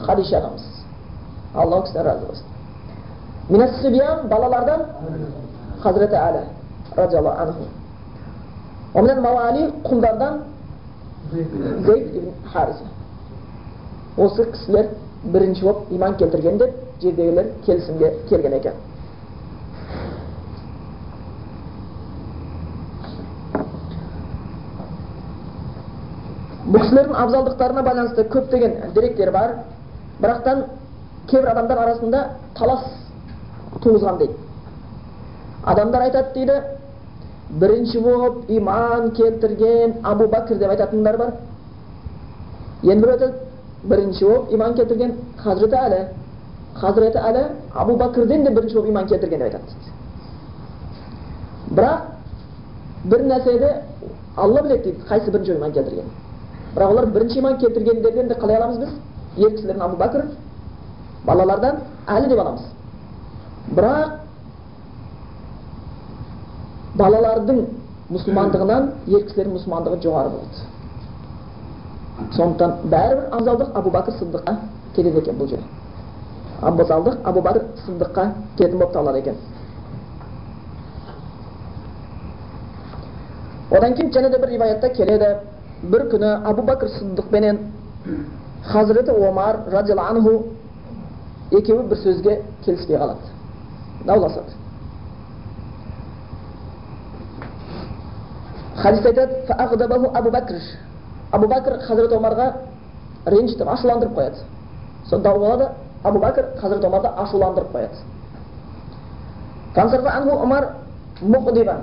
Хадиша ағамыз. Аллах кісіне разы болсын. «Минас субиян» балалардан Хазіреті Әли радиаллаху анху. «Омнан мауали» құлдардан Зейд ибн Хариса. Осы кісілер бірінші болып иман келтіргенде жердегілер келісімге келген екен. Бұл кісілердің абзалдықтарына байланысты көптеген деректер бар, бірақтан кейбір адамдар арасында талас туғызған дейді. Адамдар айтады дейді, бірінші болып иман келтірген Абу Бәкір деп айтатындар бар. Ең бір өтіп, бірінші болып иман келтірген Хазіреті Әлі. Хазіреті Әлі Абу Бәкірден де бірінші болып иман келтірген деп айтады. Бірақ бір нәрседе Алла біледі дейді, қайсы бірінші иман келтірген. Бірақ олар бірінші иман келтіргендерден де қалай аламыз біз? Ер кісілерден Абу Бәкір, балалардан Әлі деп аламыз. Бірақ балалардың мұсылмандығынан ер кісілердің мұсылмандығы жоғары болды. Сондықтан бәрібір абзалдық Абу Бәкір Сыддыққа келеді екен бұл жерде. Абзалдық Абу Бәкір Сыддыққа келетін болып табылады екен. Одан кейін және де бір риwayatта келеді. Бір күні Абу Бәкір Сыддық пенен Хазіреті Омар радиаллаху анху екеуі бір сөзге келіспей қалады. Дауласады. Хадис айтады, «Фағдабаху Абу Бәкір». Абу Бәкір Хазіреті Омарға ренжітіп, ашуландырып қояды. Сол даулады, Абу Бәкір Хазіреті Омарды ашуландырып қояды. «Фансарфа анху Омар мұқдибан».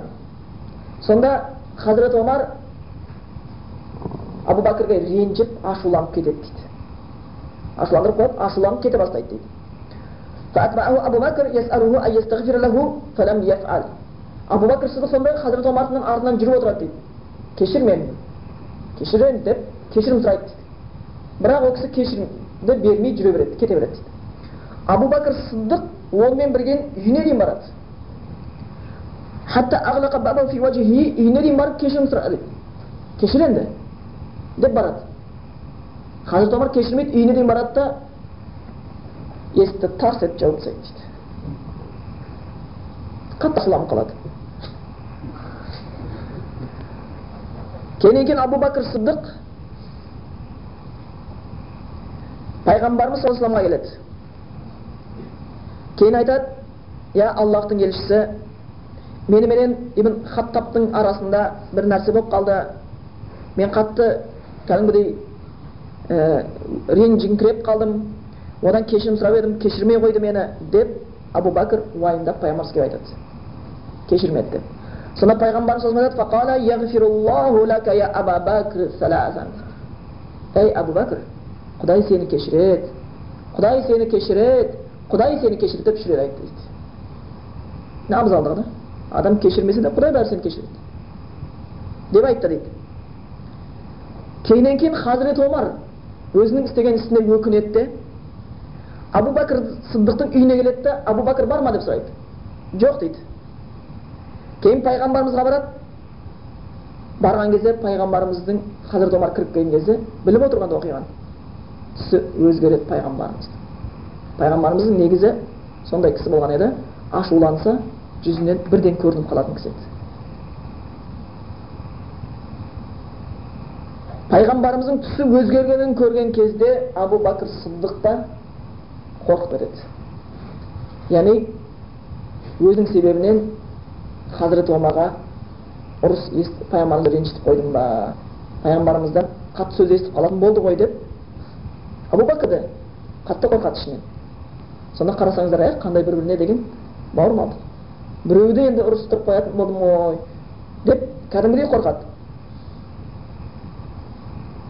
Сонда Хазіреті Омар Абу Бәкірге ренжіп, ашуланып кетеді дейді. Ашуландырып қойып, ашуланып кете бастайды дейді. «Фәәтбәәу Абу Бәкір есәруху әйестіғфир ләху фәләм ефәл». Абу Бәкір Сыддық сонда Хазіреті Омардың артынан жүріп отырады дейді. кешір мені, кешірем деп, кешірім сұрайды. Бірақ ол кісі кешірімді бермей жүре береді, кете береді. Абу Бакр Сыддық олмен бірген үйіне дейін барады. Хатта ағылақа бабан фи уажихи үйіне дейін барып кешірім сұрады. Кешіренді деп барады. Хазірт Омар кешірмейді, үйіне дейін барады да есікті тарс етіп жауып тастайды дейді. Қатты қылаң қалады. Кейіннен кейін Абу Бакр Сыддық пайғамбарымыз саллаллаху алейхи келеді. Кейін айтады: "Я Аллаһтың елшісі, мені менен Ибн Хаттабтың арасында бір нәрсе болып қалды. Мен қатты кәдімгідей э ренжіңкіреп қалдым. Одан кешірім сұрап едім, кешірмей қойды мені" деп Абу Бакр уайымдап пайғамбарымызға айтады. Кешірмеді деп. Сонда пайғамбар сөзмедет: "Фақала яғфируллаху лака я Аба Бакр салазан". Ей Абу Бакр, Құдай сені кешіреді. Құдай сені кешіреді. Құдай сені кешіреді деп шүреді айтты дейді. Не абзалдығы да? Адам кешірмесе де Құдай бәрі сені кешіреді деп айтты дейді. Кейіннен кейін Хазірет Омар өзінің істеген ісіне өкінеді. Абу Бакр Сыддықтың үйіне келеді. Абу Бакр бар ма деп сұрайды. Жоқ дейді. Кейін пайғамбарымызға барады. Барған кезде пайғамбарымыздың Хазірет Омар кіріп келген кезде біліп отырғанда оқиғаны. Түсі өзгереді пайғамбарымыздың. Пайғамбарымыздың негізі сондай кісі болған еді. Ашуланса жүзінен бірден көрініп қалатын кісі еді. Пайғамбарымыздың түсі өзгергенін көрген кезде Абу Бакр Сыддық та қорқып кетеді. Яғни өзінің себебінен Хазірет Омарға ұрыс естіп, пайғамбарымызды ренжітіп қойдым ба, пайғамбарымыздан қатты сөз естіп қалатын болды ғой деп Абу Бакр да қатты қорқады ішінен. Сонда қарасаңыздар аяқ қандай бір-біріне деген бауырмалдық. Біреуді енді ұрыстырып қоятын болдым ғой деп кәдімгідей қорқады.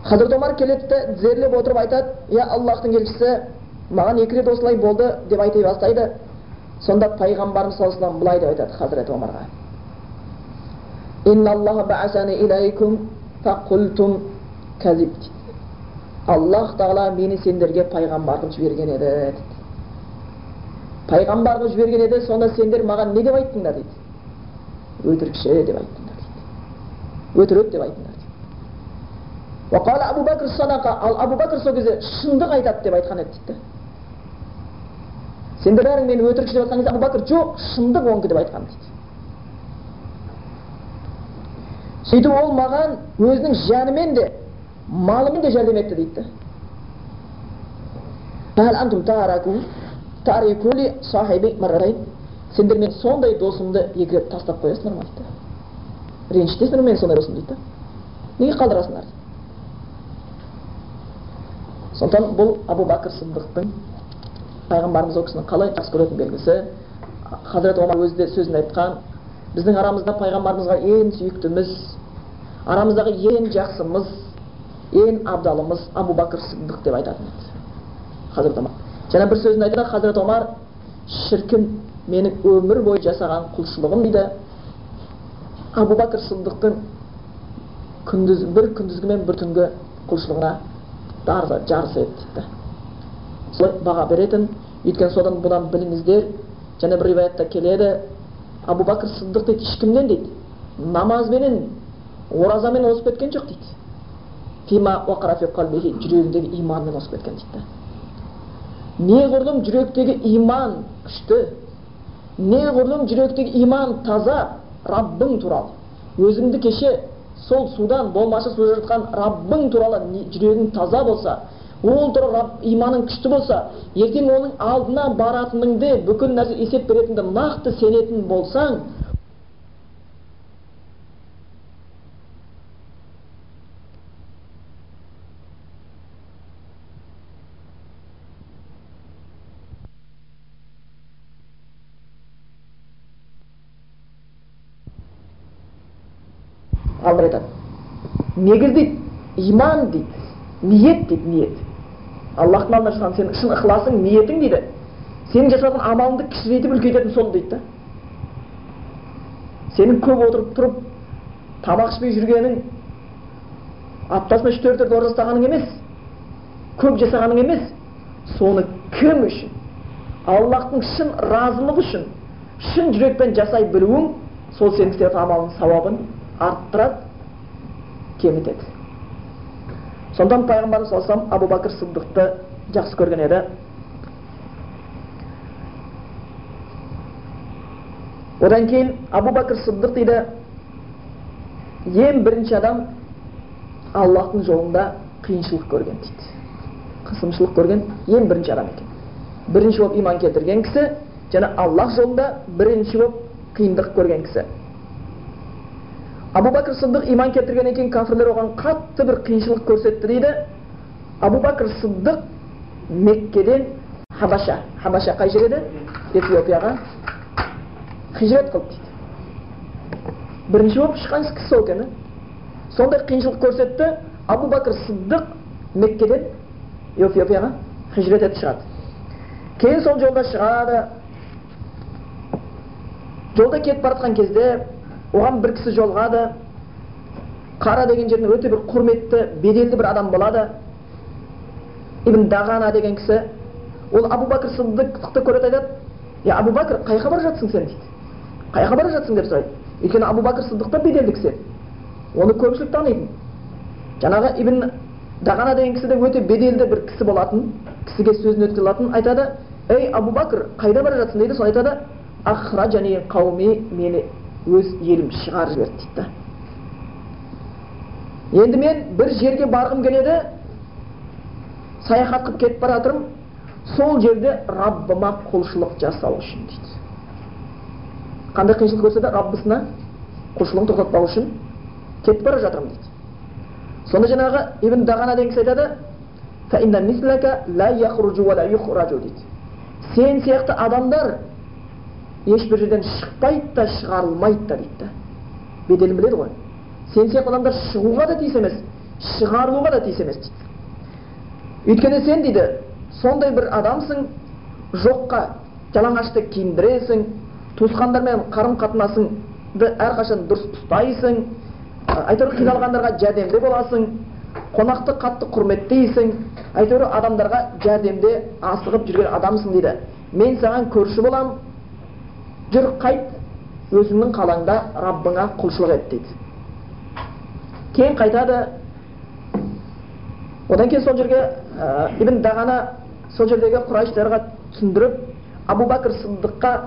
Хазірет Омар келеді де тізерлеп отырып айтады: "Я Аллаһтың елшісі, маған екі рет осылай болды" деп айтай бастайды. Сонда пайғамбарымыз саллаллаху алейхи ва саллям былай деп айтады Хазірет Омарға: "Инна Аллаха ба'асани илайкум фақултум казиб". Аллах Тағала мені сендерге пайғамбар қылып жіберген еді дейді. Пайғамбар қылып жіберген еді, сонда сендер маған не деп айттыңдар дейді. Өтірікші деп айттыңдар дейді. Өтірік деп айттыңдар дейді. Ва қала Абу Бакр садақа, ал Абу Бакр сол кезде шындық айтады деп айтқан еді дейді. Сендер бәрің мені өтірікші деп айтқаныңыз, Абу Бакр жоқ, шындық оңды деп айтқан дейді. Сөйтіп ол маған өзінің жанымен де малымен де жәрдем етті дейді. Бәл антум тараку тарикули сахиби маррай. Сендер мен сондай досымды екі рет тастап қоясыңдар ма дейді. Ренжітесіңдер мен сондай досымды дейді. Неге қалдырасыңдар? Сондықтан бұл Абу Бакр Сыддықтың пайғамбарымыз ол кісіні қалай жақсы көретін белгісі. Хазірет Омар өзі де сөзін айтқан: біздің арамызда пайғамбарымызға ең сүйіктіміз, арамыздағы ең жақсымыз, ең абдалымыз Абу Бакр Сыддық деп айтатын еді Хазірет Омар. Және бір сөзін айтады Хазірет Омар: шіркін менің өмір бойы жасаған құлшылығым дейді. Абу Бакр Сыддықтың күндіз, бір күндізгі мен бір түнгі құлшылығына дарза жарысы еді дейді. Солай баға беретін. Өйткені содан бұдан біліңіздер. Және бір риваятта келеді. Абу Бакр Сыддық дейді, ешкімнен дейді, намазбенен, оразамен озып кеткен жоқ дейді. Фима уақара фи қалбихи, жүрегіндегі иманмен осып кеткен дейді. Неғұрлым жүректегі иман күшті, неғұрлым жүректегі иман таза Раббың туралы, өзіңді кеше сол судан болмашы су жыртқан Раббың туралы жүрегің таза болса, ол туралы иманың күшті болса, ертең оның алдына баратыныңды, бүкіл нәрсе есеп беретінді нақты сенетін болсаң, алдар айтады. Негіз дейді, иман дейді, ниет дейді, ниет. Аллахтың алдына шыққан сенің шын ықыласың, ниетің дейді. Сенің жасаған амалыңды кішірейтіп үлкейтетін сол дейді. Сенің көп отырып тұрып табақ ішпей жүргенің, аптасына үш төрт ораза ұстағаның емес, көп жасағаның емес, соны кім үшін? Аллахтың шын разылығы үшін, шын жүрекпен жасай білуің, сол сенің істеген амалыңның сауабын арттырады, кемітеді. Сондан пайғамбарымыз саллаллаху алейхи ва саллям Абу Бәкір Сиддиқты жақсы көрген еді. Одан кейін Абу Бәкір Сиддиқ дейді, ең бірінші адам Аллахтың жолында қиыншылық көрген дейді. Қысымшылық көрген ең бірінші адам екен. Бірінші болып иман келтірген кісі, және Аллах жолында бірінші болып қиындық көрген кісі. Абу Бәкір Сиддиқ иман келтірген екен, кафірлер оған қатты бір қиыншылық көрсетті дейді. Абу Бәкір Сиддиқ Меккеден Хабаша, Хабаша қай жер еді? Эфиопияға хижрет қылып дейді. Бірінші болып шыққан кісі ол екен. Сондай қиыншылық көрсетті. Абу Бәкір Сиддиқ Меккеден Эфиопияға хижрет етіп шығады. Кейін сол жолда шығады. Жолда кетіп баратқан кезде оған бір кісі жолығады. Қара деген жерде өте бір құрметті, беделді бір адам болады. Ибн Дағана деген кісі. Ол Абу Бәкір Сиддиқты көреді, айтады: "Я Абу Бәкір, қайда бара жатсың сен?" дейді. Қайда бара жатсың деп сұрайды. Өйткені Абу Бәкір Сиддиқта беделді кісі. Оны көпшілік таниды. Жаңағы Ибн Дағана деген кісі де өте беделді бір кісі болатын. Кісіге сөзін өткізілетін, айтады: "Ей Абу Бәкір, қайда бара жатсың?" дейді. Сол айтады: "Ахраджани қауми, мені өз елім шығарып жіберді" дейді. Енді мен бір жерге барғым келеді. Саяхат қып кетіп бара жатырмын, сол жерде Раббыма құлшылық жасау үшін дейді. Қандай қиыншылық көрсетсе, Раббысына құлшылығын тоқтатпау үшін кетіп бара жатырмын дейді. Сонда жаңағы Ибн Дағана деген кісі айтады: "Фаинна мислака ла яхруджу ва ла юхраджу" дейді. Сен сияқты адамдар ешбір жерден шықпайды да шығарылмайды да дейді. Беделін біледі ғой. Сен сияқты адамдар шығуға да тиіс емес, шығарылуға да тиіс емес дейді. Өйткені сен дейді, сондай бір адамсың, жоққа жалаңашты киіндіресің, туысқандармен қарым-қатынасыңды әрқашан дұрыс ұстайсың, әйтеуір қиналғандарға жәрдемде боласың, қонақты қатты құрметтейсің, әйтеуір адамдарға жәрдемде асығып жүрген адамсың дейді. Мен саған көрші болам, жүр қайт, өзіңнің қалаңда Раббыңа құлшылық ет дейді. Кейін қайтады. Одан кейін сол жерге Ибн Дағана сол жердегі құрайыштарға түсіндіріп, Абу Бәкір Сиддиққа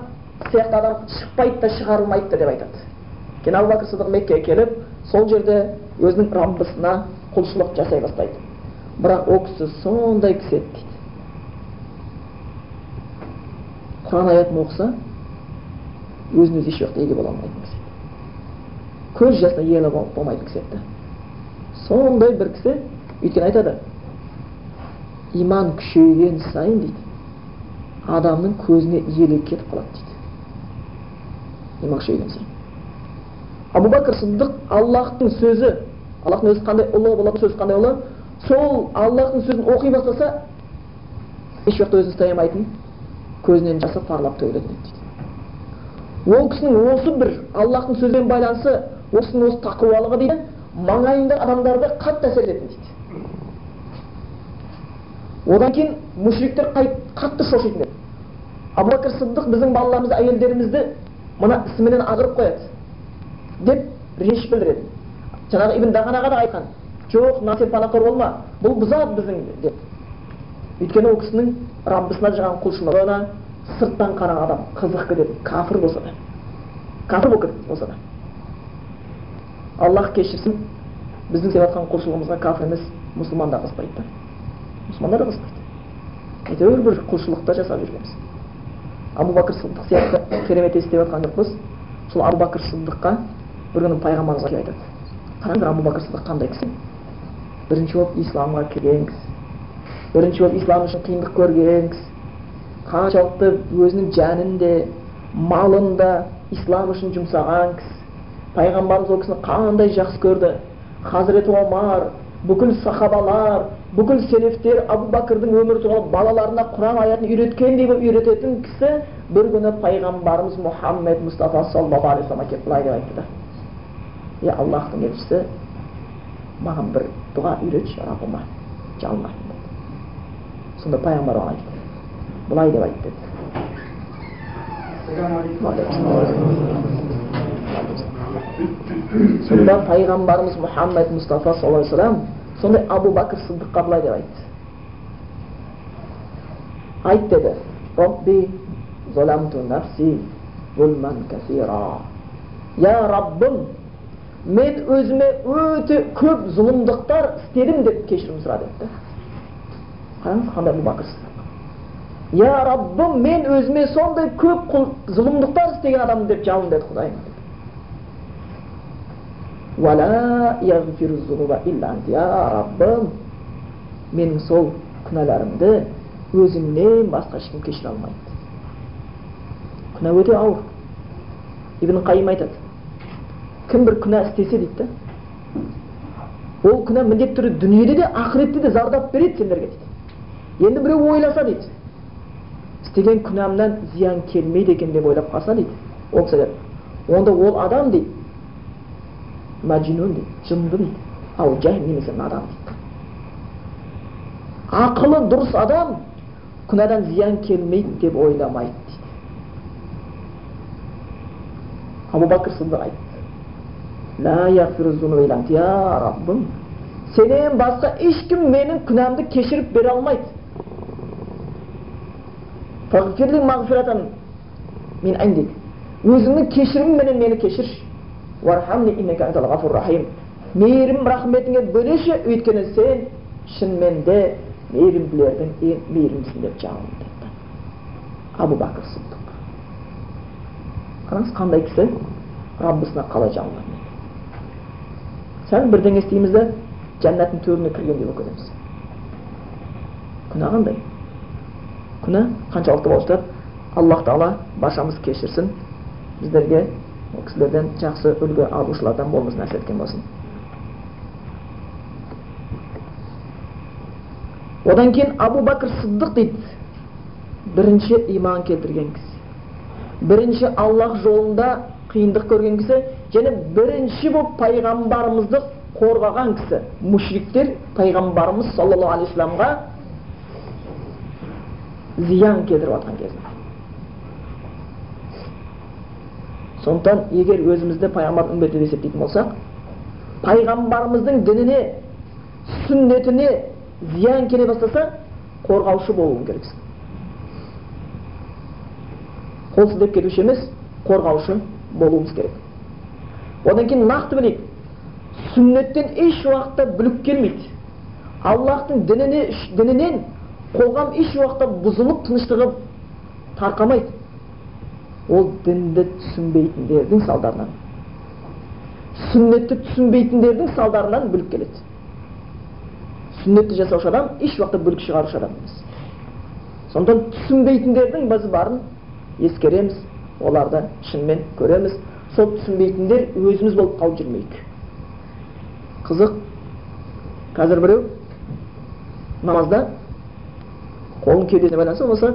сияқты адам шықпайды да шығарылмайды деп айтады. Кейін Абу Бәкір Сиддиқ Меккеге келіп, сол жерде өзінің Раббысына құлшылық жасай бастайды. Бірақ ол кісі сондай кісі еді дейді. Құран аятын оқыса, өзін өзі еш уақытта еге бола алмайтын кісі еді. Көз жасына еге болмайтын кісі еді. Сондай бір кісі. Өйткені айтады, иман күшейген сайын дейді, адамның көзіне елі кетіп қалады дейді. Иман күшейген сайын. Абу Бәкір Сиддиқ Аллахтың сөзі, Аллахтың өзі қандай ұлы болатын сөз қандай ұлы, сол Аллахтың сөзін оқи бастаса, еш уақытта өзін ұстай алмайтын, көзінен жасы парлап төгілетін дейді. Ол кісінің осы бір Аллахтың сөзбен байланысы, осының осы тақуалығы дейді, маңайында адамдарды қатты әсерлетін дейді. Одан кейін мүшриктер қатты шошитын еді. Абу Бәкір Сиддиқ біздің балаларымызды, әйелдерімізді мына ісіменен ағырып қояды деп реніш білдіреді. Жаңағы Ибн Дағанаға да айтқан: "Жоқ, насип панақор болма, бұл бұзады біздің" деп. Өйткені ол кісінің Раббысына жасаған құлшылығына сырттан қараған адам қызық көреді, кафір болса да. Кафір болса да. Аллах кешірсін, біздің севатқан құлшылығымызға кафір емес, мұсылман да қыспайды. Мұсылмандар да қыспайды. Әйтеуір бір құлшылықта жасап жүргенбіз. Абу Бәкір Сиддиқ сияқты керемет істеп жатқан жоқпыз. Сол Абу Бәкір Сиддиққа бір күні пайғамбарымыз келіп айтады: "Қараңдар, Абу Бәкір Сиддиқ қандай кісі? Бірінші болып исламға келген кісі. Бірінші болып ислам үшін қиындық көрген кісі. Қаншалықты өзінің жанын де, малын да ислам үшін жұмсаған кісі. Пайғамбарымыз ол кісіні қандай жақсы көрді. Хазіреті Омар, бүкіл сахабалар, бүкіл селефтер Абу Бәкірдің өмірі туралы балаларына Құран аятын үйреткендей болып үйрететін кісі бір күні пайғамбарымыз Мұхаммед Мұстафа саллаллаху алейхи уассаламға келіп былай деп айтты: Ey Allah'ın elçisi, bana bir dua üret, şarabıma, çalma. Sonunda Peygamber ona gitti. Bulay deva gitti. Sonunda Peygamberimiz Muhammed Mustafa sallallahu aleyhi ve sellem, sonunda Abu Bakr Sıddık'a bulay deva gitti. Ayt dedi, Rabbi zolamtu nafsi zulman kasira. Ya Rabbim, men özüme öte köp zulümdükler istedim deyip keşirim sıra deyip. Kanız kandı Abu Bakr Sıddık. Ya Rabbim, men özüme sonday köp zulümdükler istegen adamım deyip canım dedi Kudayım. Ve la yagfiru zunuba illa ente ya Rabbim, menin sol kınalarımdı özümden başka kim keşire almaydı. Күнә өте ауыр. Ибн Қайым айтады. Кім бір күнә істесе дейді. Ол күнә міндетті түрі дүниеде де, ақыретте де зардап береді сендерге дейді. Енді біреу ойласа дейді. Істеген күнәмнен зиян келмейді екен деп ойлап қалса дейді. Ол кісі дейді. Онда ол адам дейді. Мәжнүн дейді, жынды дейді. Ау жай немесе надан дейді. Ақылы дұрыс адам күнәдан зиян келмейді деп ойламайды дейді. Abu Bakr Sıddık ayıttı. La yagfiru zunuba illa ente ya Rabbim. Senden başka hiç kim benim günahımı keşirip bere almaydı. Fagfirli mağfiratan min indik. Özünün keşirim menen meni keşir. Warhamni inneke entel gafur rahim. Meyrim rahmetine bölüşü ötkene sen şinmende meyrimlilerden en meyrimsin dep çağırdı. Abu Bakr Sıddık. Қараңыз, қандай кісі Раббысына қалай жалынған. Сәл бірден естеймізді, жәннәттің төріне кірген деп өкөземіз. Күнә қандай? Күнә қаншалықты болыштап, Аллах Тағала баршамыз кешірсін, біздерге ол кісілерден жақсы үлгі алушылардан болымыз нәсіп еткен болсын. Одан кейін Абу Бәкір Сыддық дейді, бірінші иман келтірген кісі. Бірінші Аллах жолында қиындық көрген кісі, және бірінші боп пайғамбарымызды қорғаған кісі. Мушриктер пайғамбарымыз саллаллаху алейхи вассаламға зиян келтіріп атқан кезінде. Сондықтан, егер өзімізді пайғамбардың үмбеті деп есептейтін болсақ, пайғамбарымыздың дініне, сүннетіне зиян келе бастаса, қорғаушы болуын керексің. Ол сіздеп кетуші емес, қорғаушы болуымыз керек. Одан кейін нақты білейік, сүннеттен еш уақытта бүлік келмейді. Аллахтың дінінен қоғам еш уақытта бұзылып, тыныштығы тарқамайды. Ол дінді түсінбейтіндердің салдарынан. Сүннетті түсінбейтіндердің салдарынан бүлік келеді. Сүннетті жасаушы адам еш уақытта бүлік шығарушы адам емес. Сондықтан түсінбейтіндердің базы барын ескереміз, оларды шынымен көреміз. Сол түсінбейтіндер өзіміз болып қалып жүрмейік. Қызық, қазір біреу намазда қолын кеудесіне байланса болса,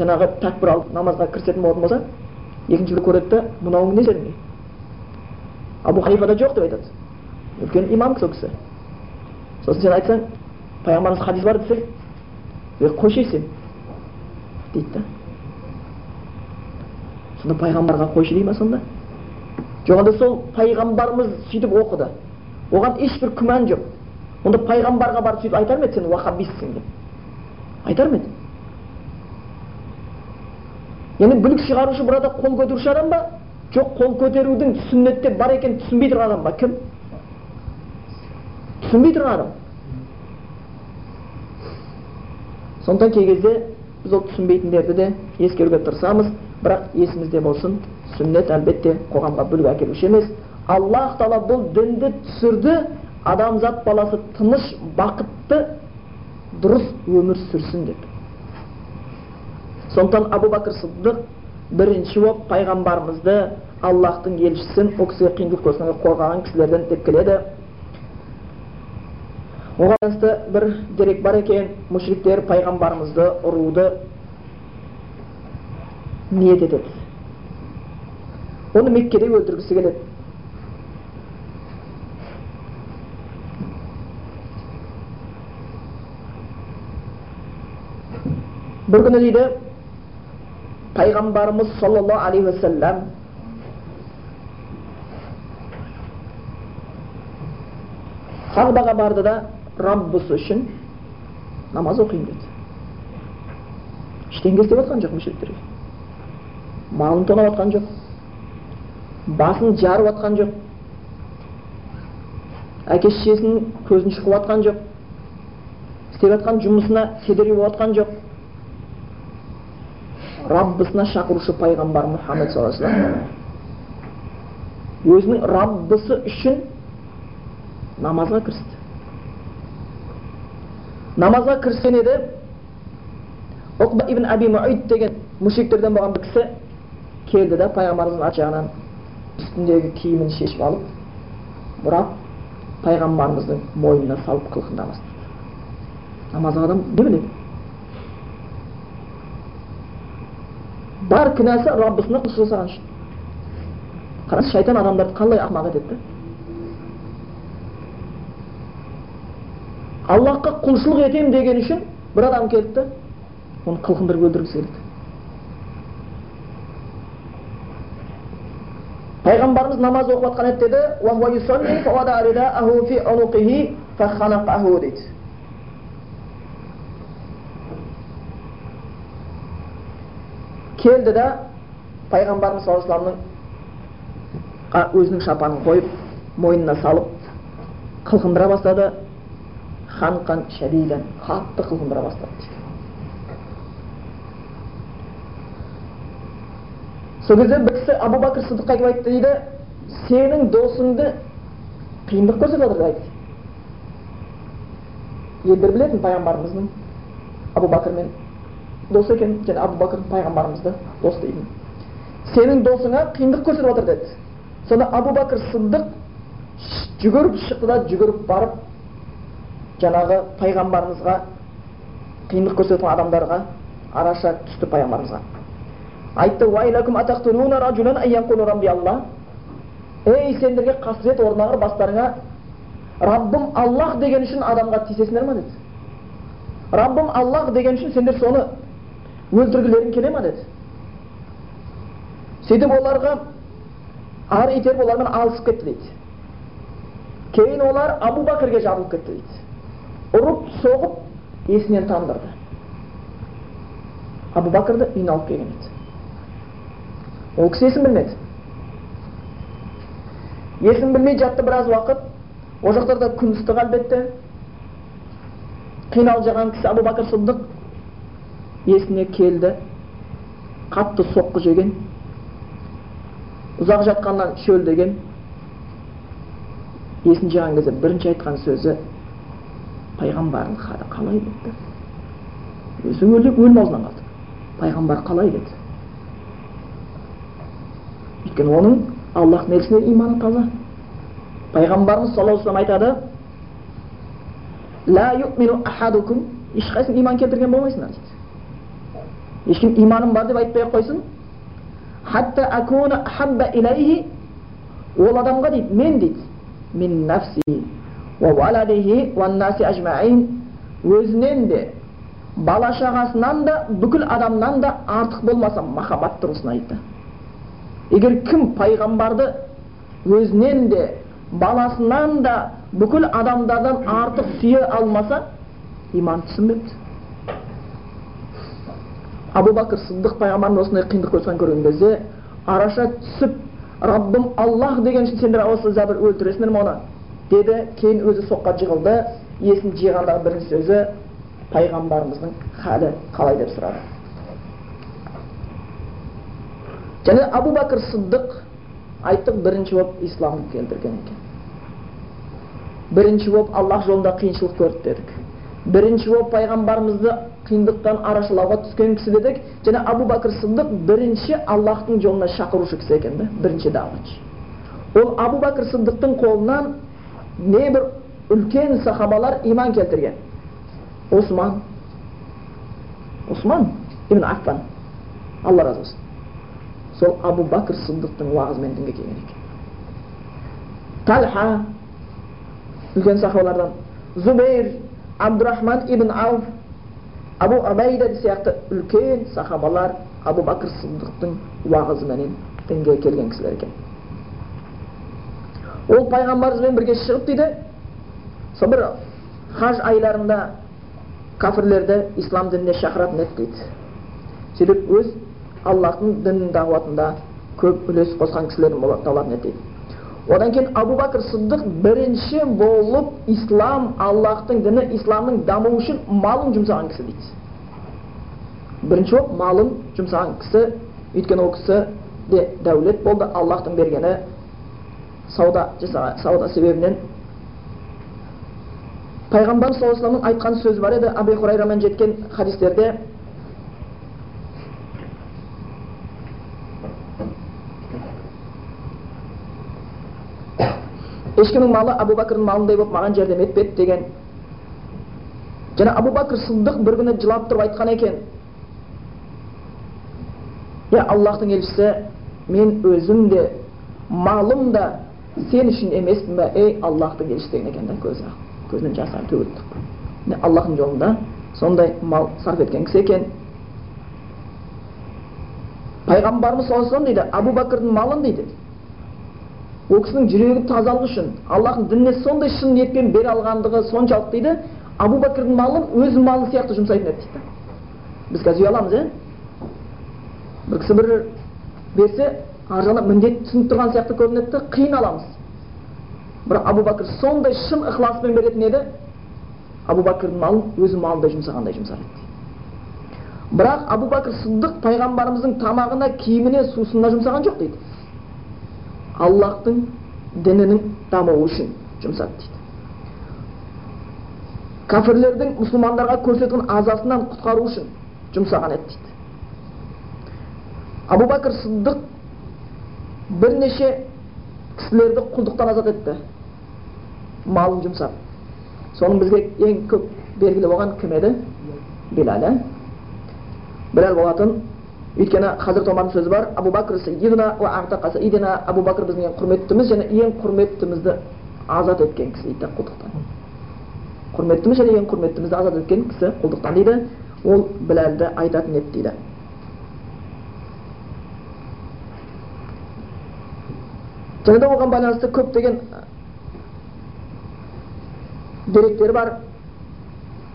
жаңағы тәкбір алып намазға кірісетін болатын болса, екіншілік көреді, мынауың не жеріңе? Абу Ханифада жоқ деп айтады. Үлкен имам кісі кісі. Сосын сен айтсаң, пайғамбарымыз хадис бар десек, қойшы сен дейді. Сонда пайғамбарға қойшы дейма сонда? Жоғанда сол пайғамбарымыз сөйтіп оқыды. Оған ешбір күмән жоқ. Онда пайғамбарға барып сөйтіп айтар меді, сен уахаббистсің деп. Айтар меді. Яғни бүлік шығарушы бұрада қол көтеруші адам ба? Жоқ, қол көтерудің сүннетте бар екен түсінбей тұрған адам ба? Кім? Түсінбей тұрған адам. Сонда кей кезде біз ол түсінбейтіндерді де ескеруге тұрсамыз, бірақ есімізде болсын, сүннет әлбетте қоғамға бүлік әкелуші емес. Аллах Тағала бұл дінді түсірді, адамзат баласы тыныш, бақытты, дұрыс өмір сүрсін деп. Сондықтан Абу Бәкір Сыддық бірінші боп пайғамбарымызды, Аллахтың елшісін, ол кісіге қиындық көрсең қорғаған кісілерден деп келеді. Оған қатысты бір дерек бар екен, мушриктер пайғамбарымызды ұруды ниет етеді. Оны Меккеде өлтіргісі келеді. Bir günü dedi, Peygamberimiz sallallahu aleyhi ve sellem Ka'baga bardı da Rabbisi için namaz okuyun dedi. İşte İngilizce batkan yok müşrikleri. Malın tona batkan yok. Basın jar batkan yok. Әке шешесінің көзін шықып атқан жоқ. Істеп атқан жұмысына седіріп атқан жоқ. Раббысына шақырушы пайғамбар Мұхаммед саллаллаху алейхи ва саллям өзінің Раббысы үшін намазға кірісті. Намазға кіріскен еді, Уқба ибн Аби Муайт деген мушриктерден болған бір кісі келді де пайғамбарымыздың арт жағынан үстіндегі киімін шешіп алып, бұрап Пайғамбарымыздың мойнына салып қылқында бастырды. Намазға адам не біледі? Бар күнәсі Раббысына құлшылық жасаған үшін. Қарасы шайтан адамдарды қандай ақымақ етті? Аллахқа құлшылық етем деген үшін бір адам келді, оны қылқындырып өлтіргісі келді. Пайғамбарымыз намаз оқып атқан еді деді, وَهُوَ يُسَلِّي فَوَدَعَ رِدَاءَهُ فِي عُنُقِهِ فَخَنَقَهُ дейді. Келді да Пайғамбарымыз саллаллаху алейхи өзінің шапанын қойып, мойнына салып, қылқындыра бастады. Ханқан шәдейден қатты қылқындыра бастады. Сол кезде бір кісі Абу Бәкір Сыдыққа келіп айтты дейді, сенің досыңды қиындық көрсетіп жатыр дейді. Елдер білетін пайғамбарымыздың Абу Бәкірмен дос екенін, және Абу Бәкір пайғамбарымызды дос дейтін. Сенің досыңа қиындық көрсетіп жатыр деді. Сонда Абу Бәкір Сыдық жүгіріп шықты да жүгіріп барып жаңағы пайғамбарымызға қиындық көрсетіп жатқан адамдарға араша түсті пайғамбарымызға. Айтты, «Вайлакум атақтылуна раджулан айянкулу Рабби Аллах». Эй, сендерге қасырет орнағыр бастарыңа Раббым Аллах деген үшін адамға тиісесіңдер ма деді. Раббым Аллах деген үшін сендер соны өлтіргілерің келе ма деді. Сөйтіп оларға ары итеріп олармен алысып кетті дейді. Кейін олар Абу Бәкірге жабылып кетті дейді. Ұрып, соғып, есінен тандырды. Абу Бәкірді үйін алып келген еді. Ол кісі есін білмеді. Есін білмей жатты біраз уақыт. О жақтарда күн ыстық әлбетті. Қиналып жатқан кісі Абу Бәкір Сыддық есіне келді. Қатты соққы жеген. Ұзақ жатқаннан шөлдеген. Есін жиған кезде бірінші айтқан сөзі пайғамбарын қалай деді. Өзі өліп өлім аузынан қалды. Пайғамбар қалай деді. Өйткені оның Аллах нерсіне иманы таза. Пайғамбарымыз саллаллаху алейхи ва саллям айтады, «Ла юъмину ахадукум» ешқайсың иман келтірген болмайсыңдар дейді. Ешкім иманым бар деп айтпай қойсын. «Хатта акуна ахабба илайхи» ол адамға дейді, мен дейді, «Мин нафси ва валадихи ва наси ажмаин» өзінен де, балашағасынан да, бүкіл адамнан да артық болмаса махаббат тұрғысына айтты. Егер кім пайғамбарды өзінен де, баласынан да, бүкіл адамдардан артық сүйе алмаса, иман түсінбепті. Абу Бәкір Сыддық пайғамбардың осындай қиындық көрсеткен көрген кезде, араша түсіп, Раббым Аллах деген үшін сендер осы зәбір өлтіресіңдер ме оны? Деді, кейін өзі соққа жығылды, есін жиғандағы бірінші сөзі, пайғамбарымыздың халі қалай деп сұрады. Және Абу Бәкір Сыддық айттық бірінші боп ислам келтірген екен. Бірінші боп Аллах жолында қиыншылық көрді дедік. Бірінші боп пайғамбарымызды қиындықтан арашалауға түскен кісі дедік. Және Абу Бәкір Сыддық бірінші Аллахтың жолына шақырушы кісі екен, бірінші дағуатшы. Ол Абу Бәкір Сыддықтың қолынан небір үлкен сахабалар иман келтірген. Осман, Осман ибн Аффан, Алла разы болсын. Сол Абу Бәкір Сыддықтың уағызымен дінге келген екен. Талха, үлкен сахабалардан, Зубейр, Абдурахман ибн Ауф, Abu Umayda сияқты үлкен сахабалар Абу Бакр Сиддиқтың уағызы менен дінге келген кісілер екен. Ол пайғамбарымызбен бірге шығып дейді. Собыр хаж айларында кафірлерді ислам дініне шақыратын еді дейді. Сөйтіп өз Аллаһтың дінінің дағуатында көп үлес қосқан кісілердің болатын еді. Одан кейін Абу Бакр Сиддиқ бірінші болып ислам, Аллаһтың діні, исламның дамуы үшін малын жұмсаған кісі дейді. Бірінші болып малын жұмсаған кісі, өйткені ол кісі де дәулет болды, Аллаһтың бергені сауда, сауда себебінен. Пайғамбар саллаллаху алейхи ва саллямның айтқан сөзі бар еді, Абу Хурайрадан жеткен хадистерде. Ешкінің малы Абу Бакрдың малындай болып маған жәрдем етпеді деген. Және Абу Бакр Сиддиқ бір күні жылап тұрып айтқан екен. Я Аллаһтың елшісі, мен өзім де, малым да сен үшін емеспін бе, ей Аллаһтың елшісі деген екен, көзінің жасын төгілді. Аллаһтың жолында сондай мал сарп еткен кісі екен. Пайғамбарымыз саллаллаху алейхи ва саллям дейді, Абу Бакрдың малын дейді. Ол кісінің жүрегі тазалық үшін, Аллаһтың дініне сондай шын ниетпен бере алғандығы соншалық дейді, Абу Бакрдың малын өз малы сияқты жұмсайтын еді дейді. Біз қазір ұяламыз, ә? Бір кісі бір берсе, аржана міндет түсініп тұрған сияқты көрінеді, қиын аламыз. Бірақ Абу Бакр сондай шын ықыласымен беретін еді, Абу Бакрдың малын өз малындай жұмсағандай жұмсар еді. Бірақ Абу Бакр Сиддиқ пайғамбарымыздың тамағына, киіміне, сусынына жұмсаған жоқ дейді. Аллаһтың дінінің дамуы үшін жұмсады дейді. Кафірлердің мұсылмандарға көрсеткен азасынан құтқару үшін жұмсаған еді дейді. Абу Бакр Сиддиқ бірнеше кісілерді құлдықтан азат етті. Малын жұмсап. Соның бізге ең көп белгілі болған кім еді? Билал. Білал болатын. Өйткені Хазірет Омардың сөзі бар, Абу Бакр Сиддиқна уа артақа Сиддиқна, Абу Бакр біздің ең құрметтіміз және ең құрметтімізді азат еткен кісі дейді құлдықтан. Құрметтіміз және ең құрметтімізді азат еткен кісі құлдықтан дейді, ол Білалды айтатын еді дейді. Және де оған байланысты көп деген деректер бар.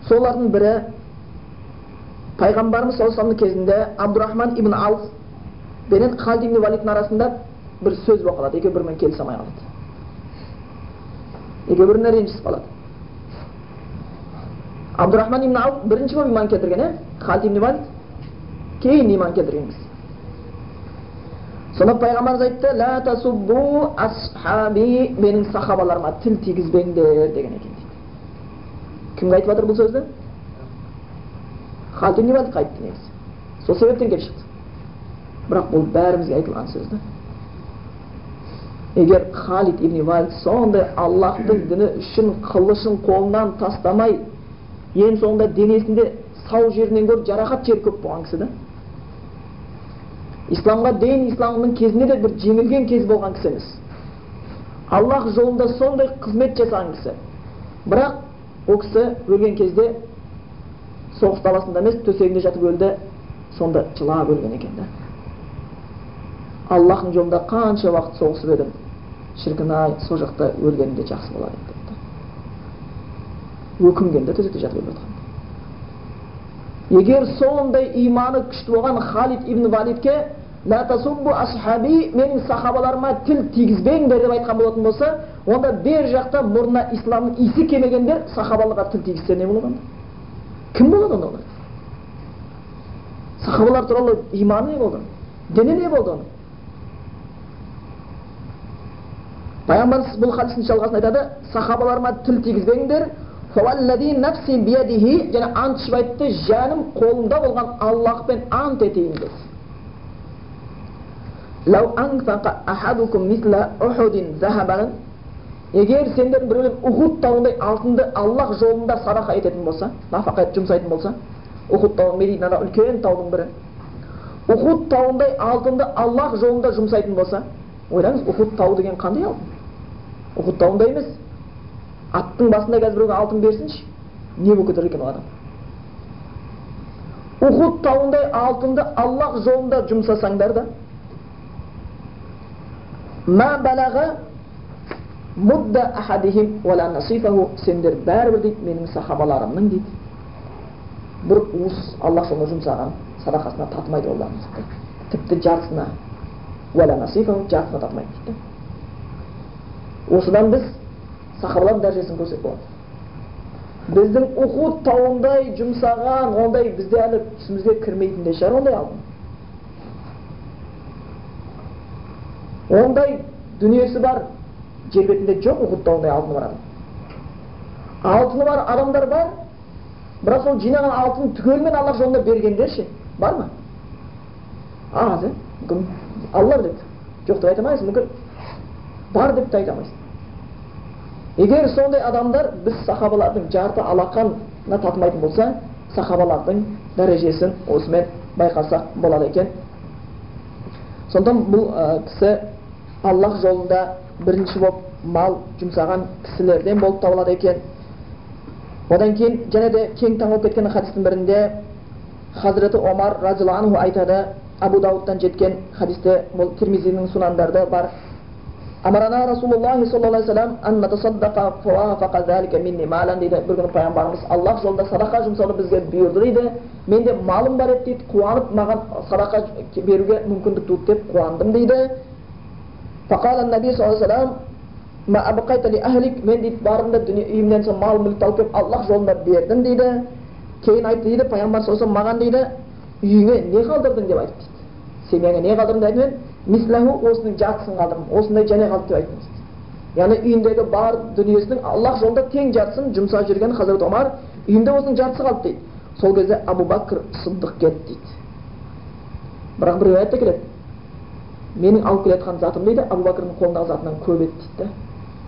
Солардың бірі Пайғамбарымыз саллаллаху алейхи ва саллямның кезінде Абдурахман ибн Ауф бенен Халид ибн Валидтің арасында бір сөз оқылады, екі бірімен келісе алмай қалады. Екі біріне ренжісіп қалады. Абдурахман ибн Ауф бірінші болып иман келтірген, ә? Халид ибн Валид кейін иман келтірген кісі. Сонда Пайғамбарымыз айтты: "Ла тасуббу асхаби", менің сахабаларыма тіл тигізбеңдер деген екен дейді. Кімге айтып жатыр бұл сөзді? Халид ибн Валид қайтты негізі. Сол себептен келіп шықты. Бірақ бұл бәрімізге айтылған сөзді. Егер Халид ибн Валид сонда Аллаһтың діні үшін қылышын қолынан тастамай, ең соңында денесінде сау жерінен гөрі жарақат жер көп болған кісі да. Исламға дейін, исламның кезінде де бір жеңілген кез болған кісі емес. Аллаһ жолында сондай қызмет жасаған кісі. Бірақ ол кісі өлген кезде соғыс даласында емес, төсегінде жатып өлді, сонда жылап өлген екен. Аллаһтың жолында қанша уақыт соғысып едім, шіркін-ай, сол жақта өлгенімде жақсы болар еді депті. Өкінгенде төсекте жатып өліп жатқан. Егер сондай иманы күшті болған Халид ибн Валидке «Ла тасуббу асхаби, менің сахабаларыма тіл тигізбеңдер» деп айтқан болатын болса, онда бер жақта мұрнына исламның иісі келмегендер сахабаларға тіл тигізсе не болғанда? Кім болады онда олар? Сахабалар туралы иманы не болды? Дені не болды оны? Пайғамбарымыз бұл хадистің жалғасын айтады: «Сахабаларыма тіл тигізбеңдер». «Фауаллади нафси биядихи», және ант ішіп айтты: «Жаным қолында болған Аллахпен ант етейін» деді. «Лау анфақа ахадукум мисла ухудин захабан», егер сендердің біреулер Ухуд тауындай алтынды Аллах жолында садақа ететін болса, нафақа етіп жұмсайтын болса, Ухуд тауы Мединада үлкен таудың бірі. Ухуд тауындай алтынды Аллах жолында жұмсайтын болса, ойлаңыз, Ухуд тауы деген қандай алтын? Ухуд тауындай емес. Аттың басында қазір біреуге алтын берсінші, не бөкетер екен ол адам? Uhud tağınday altında Allah yolunda cümsasanlar da ma balaga mudda ahadihim ve la nasifahu sendir bari deyip benim sahabalarımın deyip bir uğuz Allah yolunda cümsasan sadakasına tatmaydı Allah'ın tipti cartısına ve la nasifahu cartısına tatmaydı deyip осыдан біз сахабалар дәрежесін көрсек болады. Біздің Ухуд тауындай жұмсаған, ондай бізде әлі түсімізге кірмейтіндей шығар ондай алып. Ондай дүниесі бар, жер бетінде жоқ Ухуд тауындай алтыны бар адам. Алтыны бар адамдар бар, бірақ сол жинаған алтын түгелмен Аллах жолында бергендер ше, бар ма? Азы, мүмкін Аллар деп, жоқ деп айтамайыз, мүмкін бар деп айтамайсың. Егер сондай адамдар біз сахабалардың жарты алақанына татымайтын болса, сахабалардың дәрежесін осымен байқасақ болады екен. Сондан бұл кісі Аллах жолында бірінші болып мал жұмсаған кісілерден болып табылады екен. Одан кейін және де кең таң болып кеткен хадистің бірінде Хазіреті Омар разиаллаху анху айтады, Абу Дауттан жеткен хадисте, бұл Тирмизидің сунандарда бар. Амарана Расулуллахи саллаллаху алейхи салам ан натасаддақа фауафақа залика минни малан дейді. Бір күні пайғамбарымыз Аллах жолында садақа жұмсауды бізге бұйырды дейді. Менде малым бар еді дейді, қуанып маған садақа беруге мүмкіндік туып деп қуандым дейді. Фақала ан-наби саллаллаху алейхи салам ма абқайта ли ахлик, мен дейді барымда үйімнен соң мал мүлікті алып келіп Аллах жолында бердім дейді. Кейін айтты дейді пайғамбар саллаллаху алейхи салам маған дейді үйіңе не қалдырдың деп айтты. Семьяңа не қалдырдың деп айтты. Мислаху осының жартысын қалдырмын, осындай және қалды деп айтыңыз. Яғни үйіндегі бар дүниесінің Аллах жолында тең жартысын жұмса жүрген Хазірет Омар, үйінде осының жартысы қалды дейді. Сол кезде Абу Бакр Сыддық келді дейді. Бірақ бір риаятта келеді. Менің алып келе жатқан затым дейді, Абу Бакрдың қолындағы затынан көп еді дейді.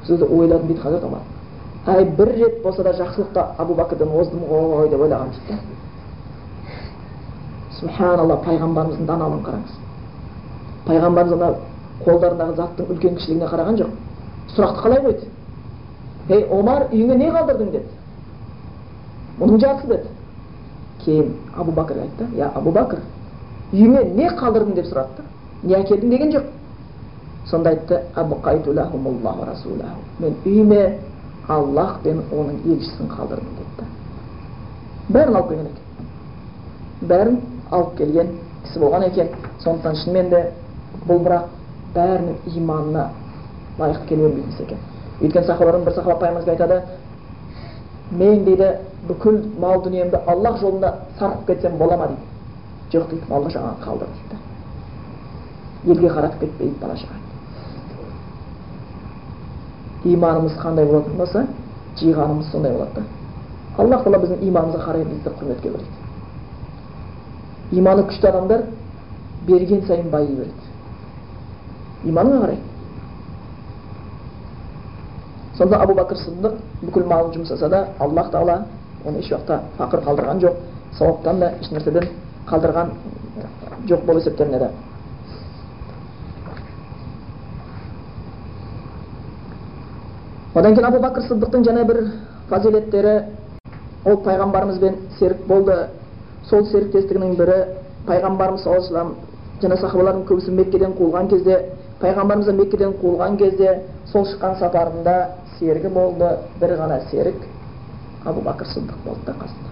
Сөзді ойладым дейді Хазірет Омар. Әй бір рет болса да жақсылықта Абу Бакрдан оздым ғой деп ойлаған дейді. Субханалла, пайғамбарымыздың даналығын қараңыз. Пайғамбарымыз қолдарындағы заттың үлкен кішілігіне қараған жоқ. Сұрақты қалай қойды? Ей, Омар, үйіңе не қалдырдың деді. Мұның жартысы деді. Кейін Абу Бакыр айтты. Я, Абу Бакыр, үйіңе не қалдырдың деп сұратты. Не әкелдің деген жоқ. Сонда айтты, Абқайту лахумуллаху расулаху. Мен үйіме Аллах пен оның елшісін қалдырдым деді. Бәрін алып келген екен. Бәрін алып келген кісі болған екен. Сондықтан шынымен де бұл бірақ бәрінің иманына лайық келуін білмесе екен. Өйткені сахабалардың бір сахаба пайғамбарымызға айтады, мен дейді бүкіл мал дүниемді Аллах жолында сарқып кетсем бола ма дейді. Жоқ дейді, малды жағаға қалдыр дейді. Елге қаратып кетпейді бала шаға. Иманымыз қандай болатын болса, жиғанымыз сондай болады. Аллах тағала біздің иманымызға қарай бізді құрметке береді. Иманы күшті адамдар берген сайын байи береді. Иманыңа қарай. Сонда Абу Бакр Сыддық бүкіл малын жұмсаса да, Аллах тағала оны еш уақытта фақыр қалдырған жоқ, сауаптан да еш нәрседен қалдырған жоқ болып есептелінеді. Одан кейін Абу Бакр Сыддықтың және бір фазилеттері, ол пайғамбарымызбен серік болды. Сол серіктестігінің бірі пайғамбарымыз саллаллаху алейхи салам және сахабалардың көбісі Меккеден қуылған кезде, пайғамбарымыз Меккеден қуылған кезде сол шыққан сапарында серігі болды, бір ғана серік Абу Бакр Сыддық болды қасында.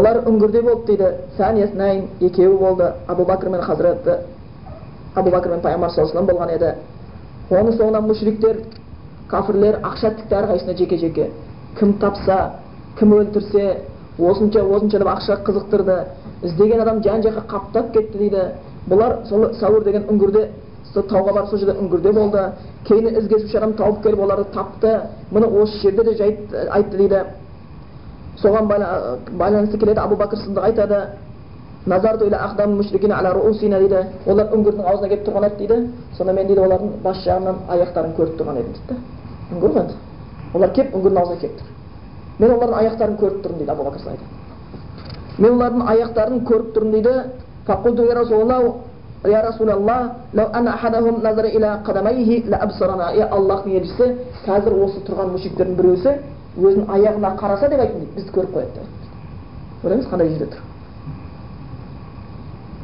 Олар үңгірде болды дейді. Сәниясінәйін екеуі болды. Абу Бакр мен Хазіреті Абу Бакр мен пайғамбар саллаллаху алейхи салам болған еді. Оның соңынан мүшриктер, кафірлер ақша тікті әрқайсысына жеке-жеке. Кім тапса, кім өлтірсе, осынша-осынша деп ақша қызықтырды. Іздеген адам жан-жаққа қаптап кетті дейді. Бұлар сол Сауыр деген үңгірде, тауға барып сол жерде үңгірде болды. Кейін іздесуші адам тауып келіп оларды тапты. Мұны осы жерде де жайт айтты дейді. Соған байланысты келеді Абу Бакр Сыддық айтады. Назарту иля ақдам мушрикин аля руусина дейді. Олар үңгірдің аузына келіп тұрған еді дейді. Сонда мен дейді олардың бас жағынан аяқтарын көріп тұрған едім дейді. Үңгір ғой. Олар келіп үңгірдің аузына келіп тұр. Мен олардың аяқтарын көріп тұрмын дейді Абу Бакр Сыддық. Мен олардың аяқтарын көріп тұрмын дейді. Фақулту я Расулалла, я Расулалла, лау ана ахадахум назара иля қадамайхи ла абсарана. Е Аллахтың елшісі, қазір осы тұрған мүшриктердің біреусі өзінің аяғына қараса деп айтты дейді. Бізді көріп қояды. Көреңіз қандай кезде тұр.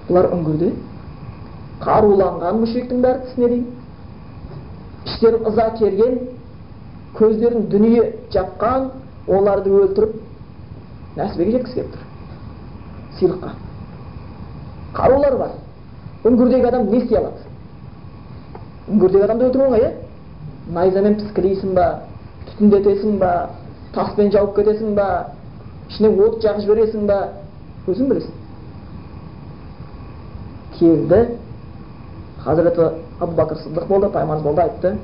Бұлар үңгірде қаруланған мүшриктің бәрі тісіне дейін. Іштерін ыза керген, көздерін дүние жапқан, оларды өлтіріп, нәсібеге жеткісі келіп тұр. Сирлыққа. Қарулар бар. Үңгірдегі адам не істей алады? Үңгірдегі адамды өлтіру оңай, е? Найзамен піскілейсің ба, түтіндетесің ба, таспен жауып кетесің ба, ішіне от жағып жібересің ба, өзің білесің. Келді, Хазіреті Абубәкір Сыдық болды, Пайғамбарымыз болды, айтты,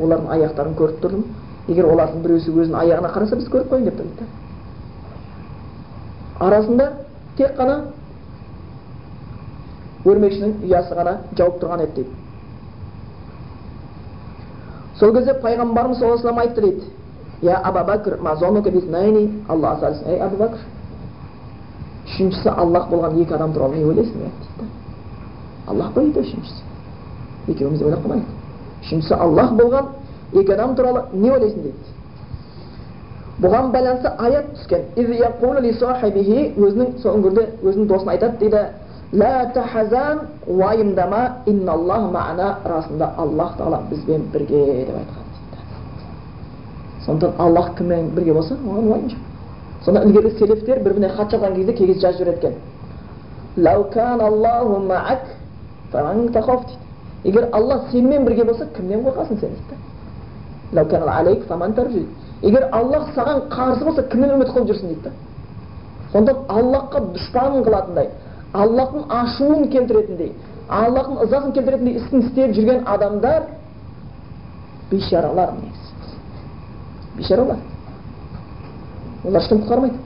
олардың аяқтарын көріп тұрдым, егер олардың біреусі өзінің аяғына қараса, біз көріп қойын депті, дейді. Арасында тек қана өрмекшінің ұясы ғана жауып тұрған еді, дейді. Сол кезде Пайғамбарымыз саллаллаху алейхи ва саллям айтты, дейді, «Я Абубәкір, ма заннука биснайни, Аллах сәлесін, әй Абубәкір, үшіншісі Аллах болған екі адам туралы не ойлайсың?» Аллах бар еді үшіншісі. Екеуімізді ойлап қамайды. Үшіншісі Аллах болған екі адам туралы не ойлайсың дейді. Бұған байланысты аят түскен. «Из яқулу ли сахибихи» өзінің досын айтады дейді. «Ла тахазан уайымдама инна Аллах мағана» расында Аллах тағала бізбен бірге деп айтқан дейді. Сондан Аллах кіммен бірге болса, оған уайым жоқ. Сонда ілгері селефтер бір-біріне хат жазған кезде кегіз жазып жіберген. «Лау кан Аллаху маак» «Фараң тақоф» дейді. Егер Аллах сенімен бірге болса, кімнен қорқасын сен дейді. «Лау кан алейк фаман таржи» дейді. Егер Аллах саған қарсы болса, кімнен үміт қылып жүрсін дейді. Сонда Аллахқа дұшпан қылатындай, Аллахтың ашуын келтіретіндей, Аллахтың ызасын келтіретіндей істің істеп жүрген адамдар бейшаралар негіз. Бейшаралар. Олар ешкім құтқармайды.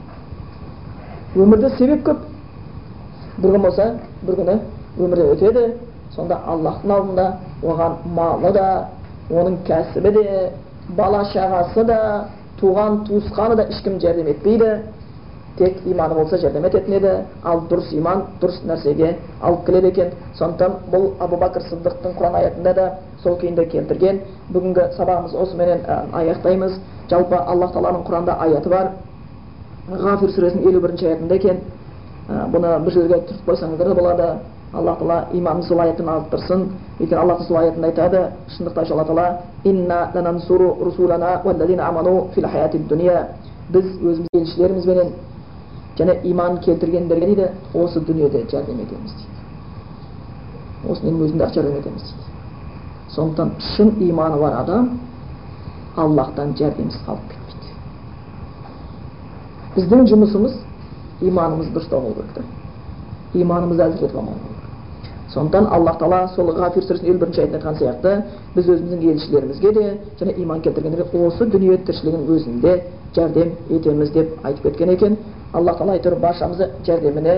Өмірде себеп көп. Бір күн болса, бір күні өмірден өтеді, сонда Аллахтың алдында оған малы да, оның кәсібі де, бала шағасы да, туған туысқаны да ешкім жәрдем етпейді, тек иманы болса жәрдем ететін еді, ал дұрыс иман, дұрыс нәрсеге алып келеді екен. Сондықтан бұл Абубәкір Сыддықтың Құран аятында да сол күйінде келтірген. Бүгінгі сабағымыз осымен аяқтаймыз. Жалпы Аллах Тағаланың Құранда аяты бар. Ғафир сүресінің елу бірінші аятында екен. Бұны бір жерге түртіп қойсаңыздар да болады. Аллах Тағала иманымыз сол аятын арттырсын. Ертең Аллах сол аятында айтады, шындықта Аллах Тағала: «Инна ланансуру русулана валлазина аману фил хаятид дунья». Біз өзіміз елшілерімізбенен және иман келтіргендерге дейді, осы дүниеде жәрдем етеміз дейді. Осының өзінде ақ жәрдем етеміз дейді. Сондықтан шын иманы бар адам Аллахтан жәрдемсіз қалып кетпейді. Біздің жұмысымыз иманымыз дұрыстау болу көрді. Иманымыз әзірлетіп аман болу көрді. Сондықтан Аллах Тағала сол Ғафир сүресінің елу бірінші аятында айтқан сияқты, біз өзіміздің елшілерімізге де және иман келтіргендерге осы дүние тіршілігінің өзінде жәрдем етеміз деп айтып кеткен екен. Аллах Тағала әйтеуір баршамызды жәрдеміне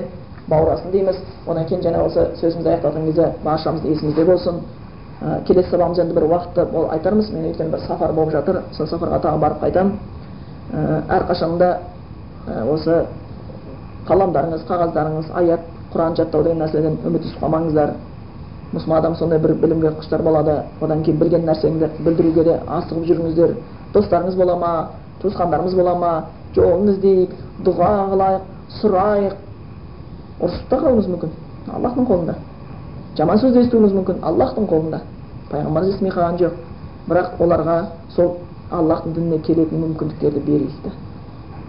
баурасын дейміз. Одан кейін жаңа осы сөзімізді аяқтаған кезде баршамыз есімізде болсын. Келесі сабағымыз енді бір уақытты ол айтармыз. Мен ертең бір сапар болып жатыр. Сол сапарға тағы барып қайтам. Әрқашанда осы қаламдарыңыз, қағаздарыңыз, аят, Құран жаттау деген нәрселерден үміт үзіп қалмаңыздар. Мұсылман адам сондай бір білімге құштар болады. Одан кейін білген нәрсеңді білдіруге де асығып жүріңіздер. Достарыңыз бола ма, туысқандарымыз бола ма, жолын іздейік, дұға қылайық, сұрайық. Ұрсып та қалуымыз мүмкін. Аллахтың қолында. Жаман сөзді естуіміз мүмкін. Аллахтың қолында. Пайғамбарымыз естімей қалған жоқ. Бірақ оларға сол Аллахтың дініне келетін мүмкіндіктерді берейікті.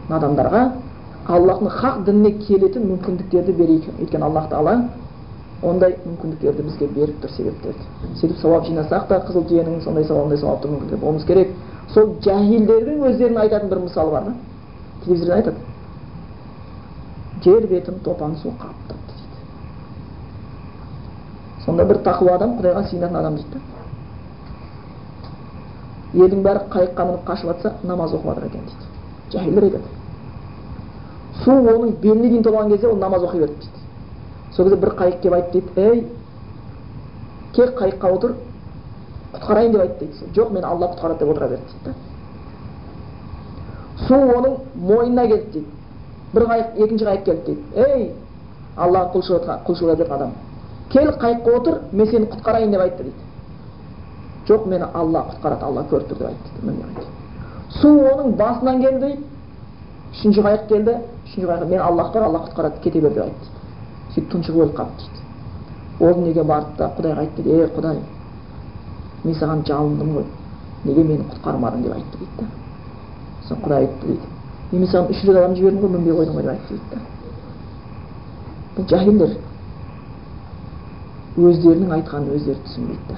Адамдарға Аллахтың хақ дініне келетін мүмкіндіктерді берейік. Өйткені Аллах Тағала ондай мүмкіндіктерді бізге беріп тұр, себептерді. Сөйтіп сауап жинасақ та қызыл түйенің сондай сауабындай сауапты мүмкіндік болуымыз керек. Сол жаһилдердің өздерін айтатын бір мысалы бар да. Телевизорда айтады. Жер бетін топан су қаптады дейді. Сонда бір тақуа адам Құдайға сыйынатын адам дейді. Елдің бәрі қайыққа мініп қашып жатса, намаз оқып жатыр екен дейді. Жаһилдер айтады. Су оның беліне дейін толған кезде ол намаз оқи берді дейді. Сол кезде бір қайық кеп айтты дейді, «Ей, кек қайыққа отыр, құтқарайын» деп айтты дейді. «Жоқ, мен Алла құтқарады» деп отыра берді дейді. Су оның мойнына келді дейді. Бір қайық, екінші қайық келді дейді. «Ей, Алла құлшылық ететін адам, кел қайыққа отыр, мен сені құтқарайын» деп айтты дейді. «Жоқ, мені Алла құтқарады, Алла көріп тұр» деп айтты дейді. Су оның басынан келді дейді. үшінші аят келді. үшінші аятта мен Аллах бар, Аллах құтқарады, кете бер деп айтты. Сөйтіп тұншығып өліп қалды дейді. Ол неге барды да Құдайға айтты дейді: "Ей Құдай, мен саған жалындым ғой. Неге мені құтқармадың?" деп айтты дейді. Сосын Құдай айтты дейді: "Мен саған үш жүз адам жібердім ғой, мінбей қойдың ғой" деп айтты дейді. Бұл жаһилдер өздерінің айтқанын өздері түсінбейді.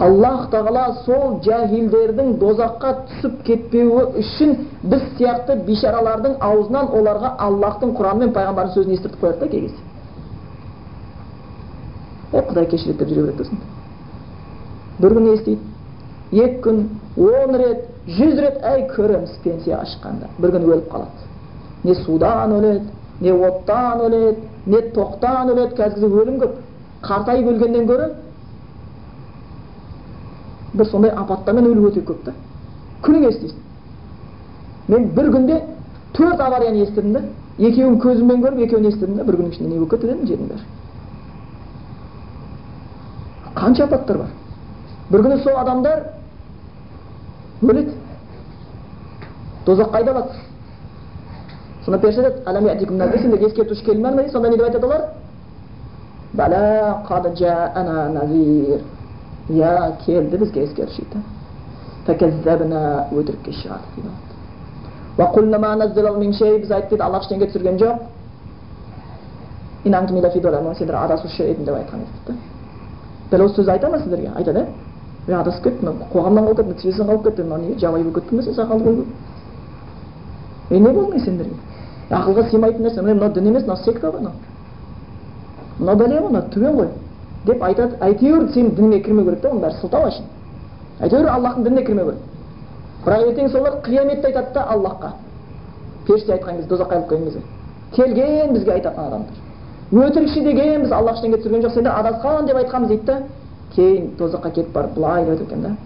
Аллах Тағала сол жаһилдердің дозаққа түсіп кетпеуі үшін біз сияқты бейшаралардың аузынан оларға Аллахтың Құраны мен пайғамбардың сөзін естіртіп қояды да кегесі. Е, Құдай кешіреді деп жүре береді. Бір күн естиді, екі күн, он рет, жүз рет, әй көреміз пенсия ашқанда. Бір күн өліп қалады. Не судан өледі, не оттан өледі, не тоқтан өледі. Қазіргі өлім көп. Қартайып өлгенден көрі бір сондай апаттамен өліп өте көпті. Күнің естейсің. Мен бір күнде төрт аварияны естідім де, екеуін көзіммен көріп, екеуін естідім де, бір күннің ішінде не болып кетті дедім, жердің бәрі. Қанша апаттар бар. Бір күні сол адамдар өледі. Тозаққа айдалады. Сонда періштелер әлемі ескертуші келмеді ме? Сонда не деп айтады олар? Бәлә қад жаана назир. Я келді бізге ескершейді. Фәкәззәбіна, өтіріп кеш шығады. Ва құлнама нәззілал мен шей, біз айтты дейді, Аллах штенге түсірген жоқ. Инаңты милафи доламын, сендер адасыз шерейтін деп айтқан естіпті. Дәл осы сөз айта ма сіздерге? Айтады, мен адасып кеттім, қоғамнан қалып кеттім, нәтижесін қалып кеттім, жауап беріп кеттім, сен сақалды қойып. Мен не болдың сендерге? Ақылға сыймайтын нәрсе, мынау дін емес, мынау секта ғой, мынау бәле ғой, мынау түбен ғой. деп айтады. Әйтеуір сен дініне кірме көріп, оның бәрі сылтау ашын. Әйтеуір Аллахтың дініне кірме көріп. Бірақ ертең солар қияметті айтады да Аллахқа. Періште айтқан кезде, дозаққа алып қойған кезде. Келген бізге айтатын адамдар. Өтірікші деген біз Аллах штенге түсірген жоқ, сендер адасқан деп айтқанбыз дейді да. Кейін дозаққа кетіп барып былай деп өткен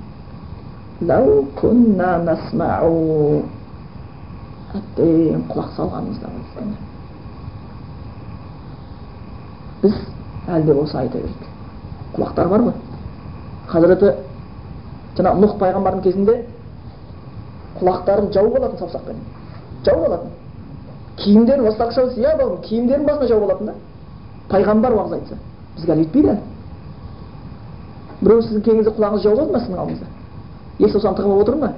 да. Лау кунна насмау. Әттең құлақ салғанымызда болсын. Біз әлде болса айта берді. Құлақтар бар ғой. Хазіреті жаңа Нұх пайғамбардың кезінде құлақтарын жауып алатын саусақпен. Жауып алатын. Киімдерін осылақша сия бауырым, киімдерін басына жауып алатын да. Пайғамбар уағыз айтса, бізге әлі етпейді. Біреу сіздің кеңізді құлағыңыз жауып алды ма сіздің алдыңызда? Ес осыған тығып отырып ма?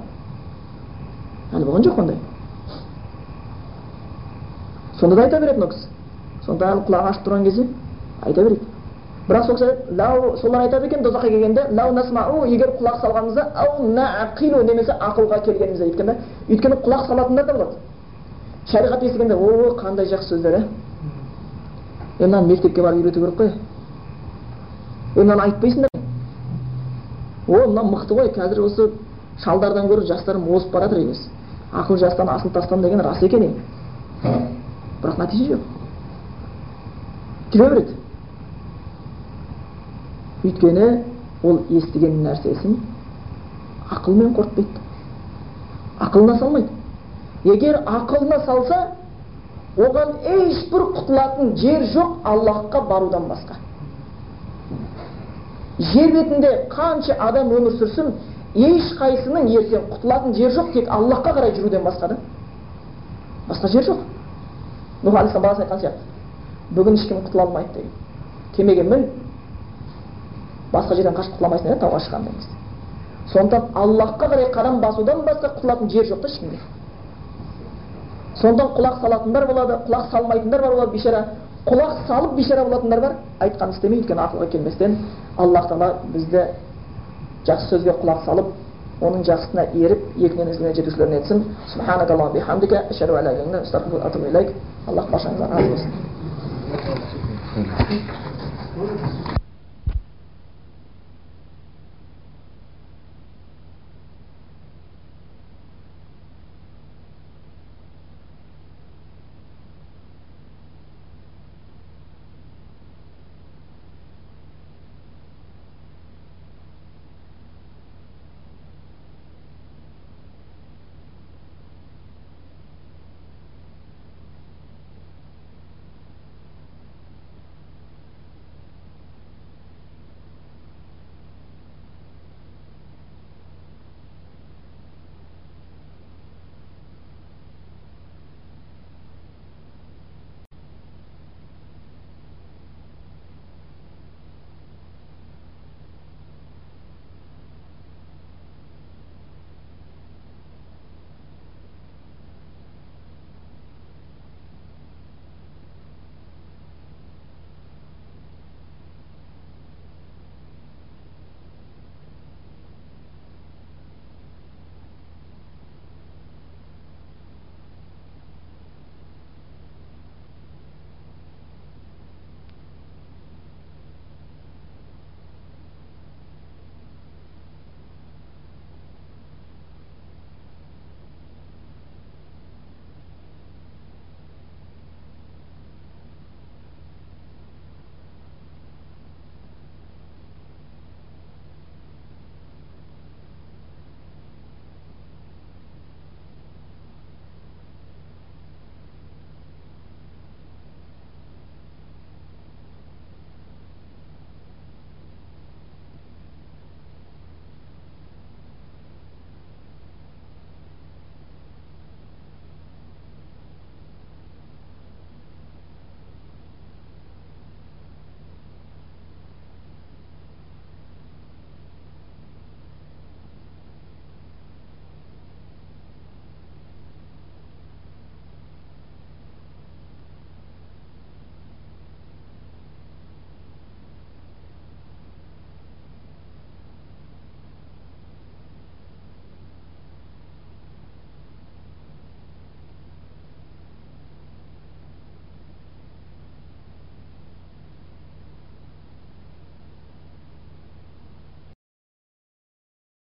Әлі болған жоқ ондай. Сонда да айта береді нөкісі. Сонда әлі құлағы ашып тұрған кезде айта берейді. Бірақ солар айтады екен, дозаққа келгенде лау насмау, егер құлақ салғанымызда ау наақилу, немесе ақылға келгенімізде еткенде, өйткені құлақ салатындар да болады. Шариғат естігенде, о, қандай жақсы сөздері. Емнан мектепке барып үйрету керек қой. Емнан айтпайсыңдар. О, мынау мықты ғой, қазір осы шалдардан көріп жастарым озып баратыр емес. Ақыл жастан асыл тастан деген рас екен. Бірақ нәтиже жоқ. Жүре береді. Өйткені ол естіген нәрсесін ақылмен қорытпайды. Ақылына салмайды. Егер ақылына салса, оған ешбір құтылатын жер жоқ Аллахқа барудан басқа. Жер бетінде қанша адам өмір сүрсін, ешқайсының ерсен құтылатын жер жоқ, тек Аллахқа қарай жүруден басқа да. Басқа жер жоқ. Нұх алейхиссалам баласын айтқан сияқты. Бүгін ешкім құтыла алмайды деген. Кемеге мін, басқа жерден қашып құтыламайсың дейді, тауға шыққан дейміз. Сондықтан Аллахқа қарай қадам басудан басқа құтылатын жер жоқ та ешкімге. Сондықтан құлақ салатындар болады, құлақ салмайтындар бар болады бейшара. Құлақ салып бейшара болатындар бар, айтқан істемей, өйткені ақылға келместен Аллах Тағала бізді жақсы сөзге құлақ салып, оның жақсысына еріп, екінен ізіне жетушілеріне етсін. Субханакаллахумма бихамдика, ашһаду ан ла илляха анта, астағфирука ва атубу илейк. Аллах баршаңыздан разы болсын. Thank you.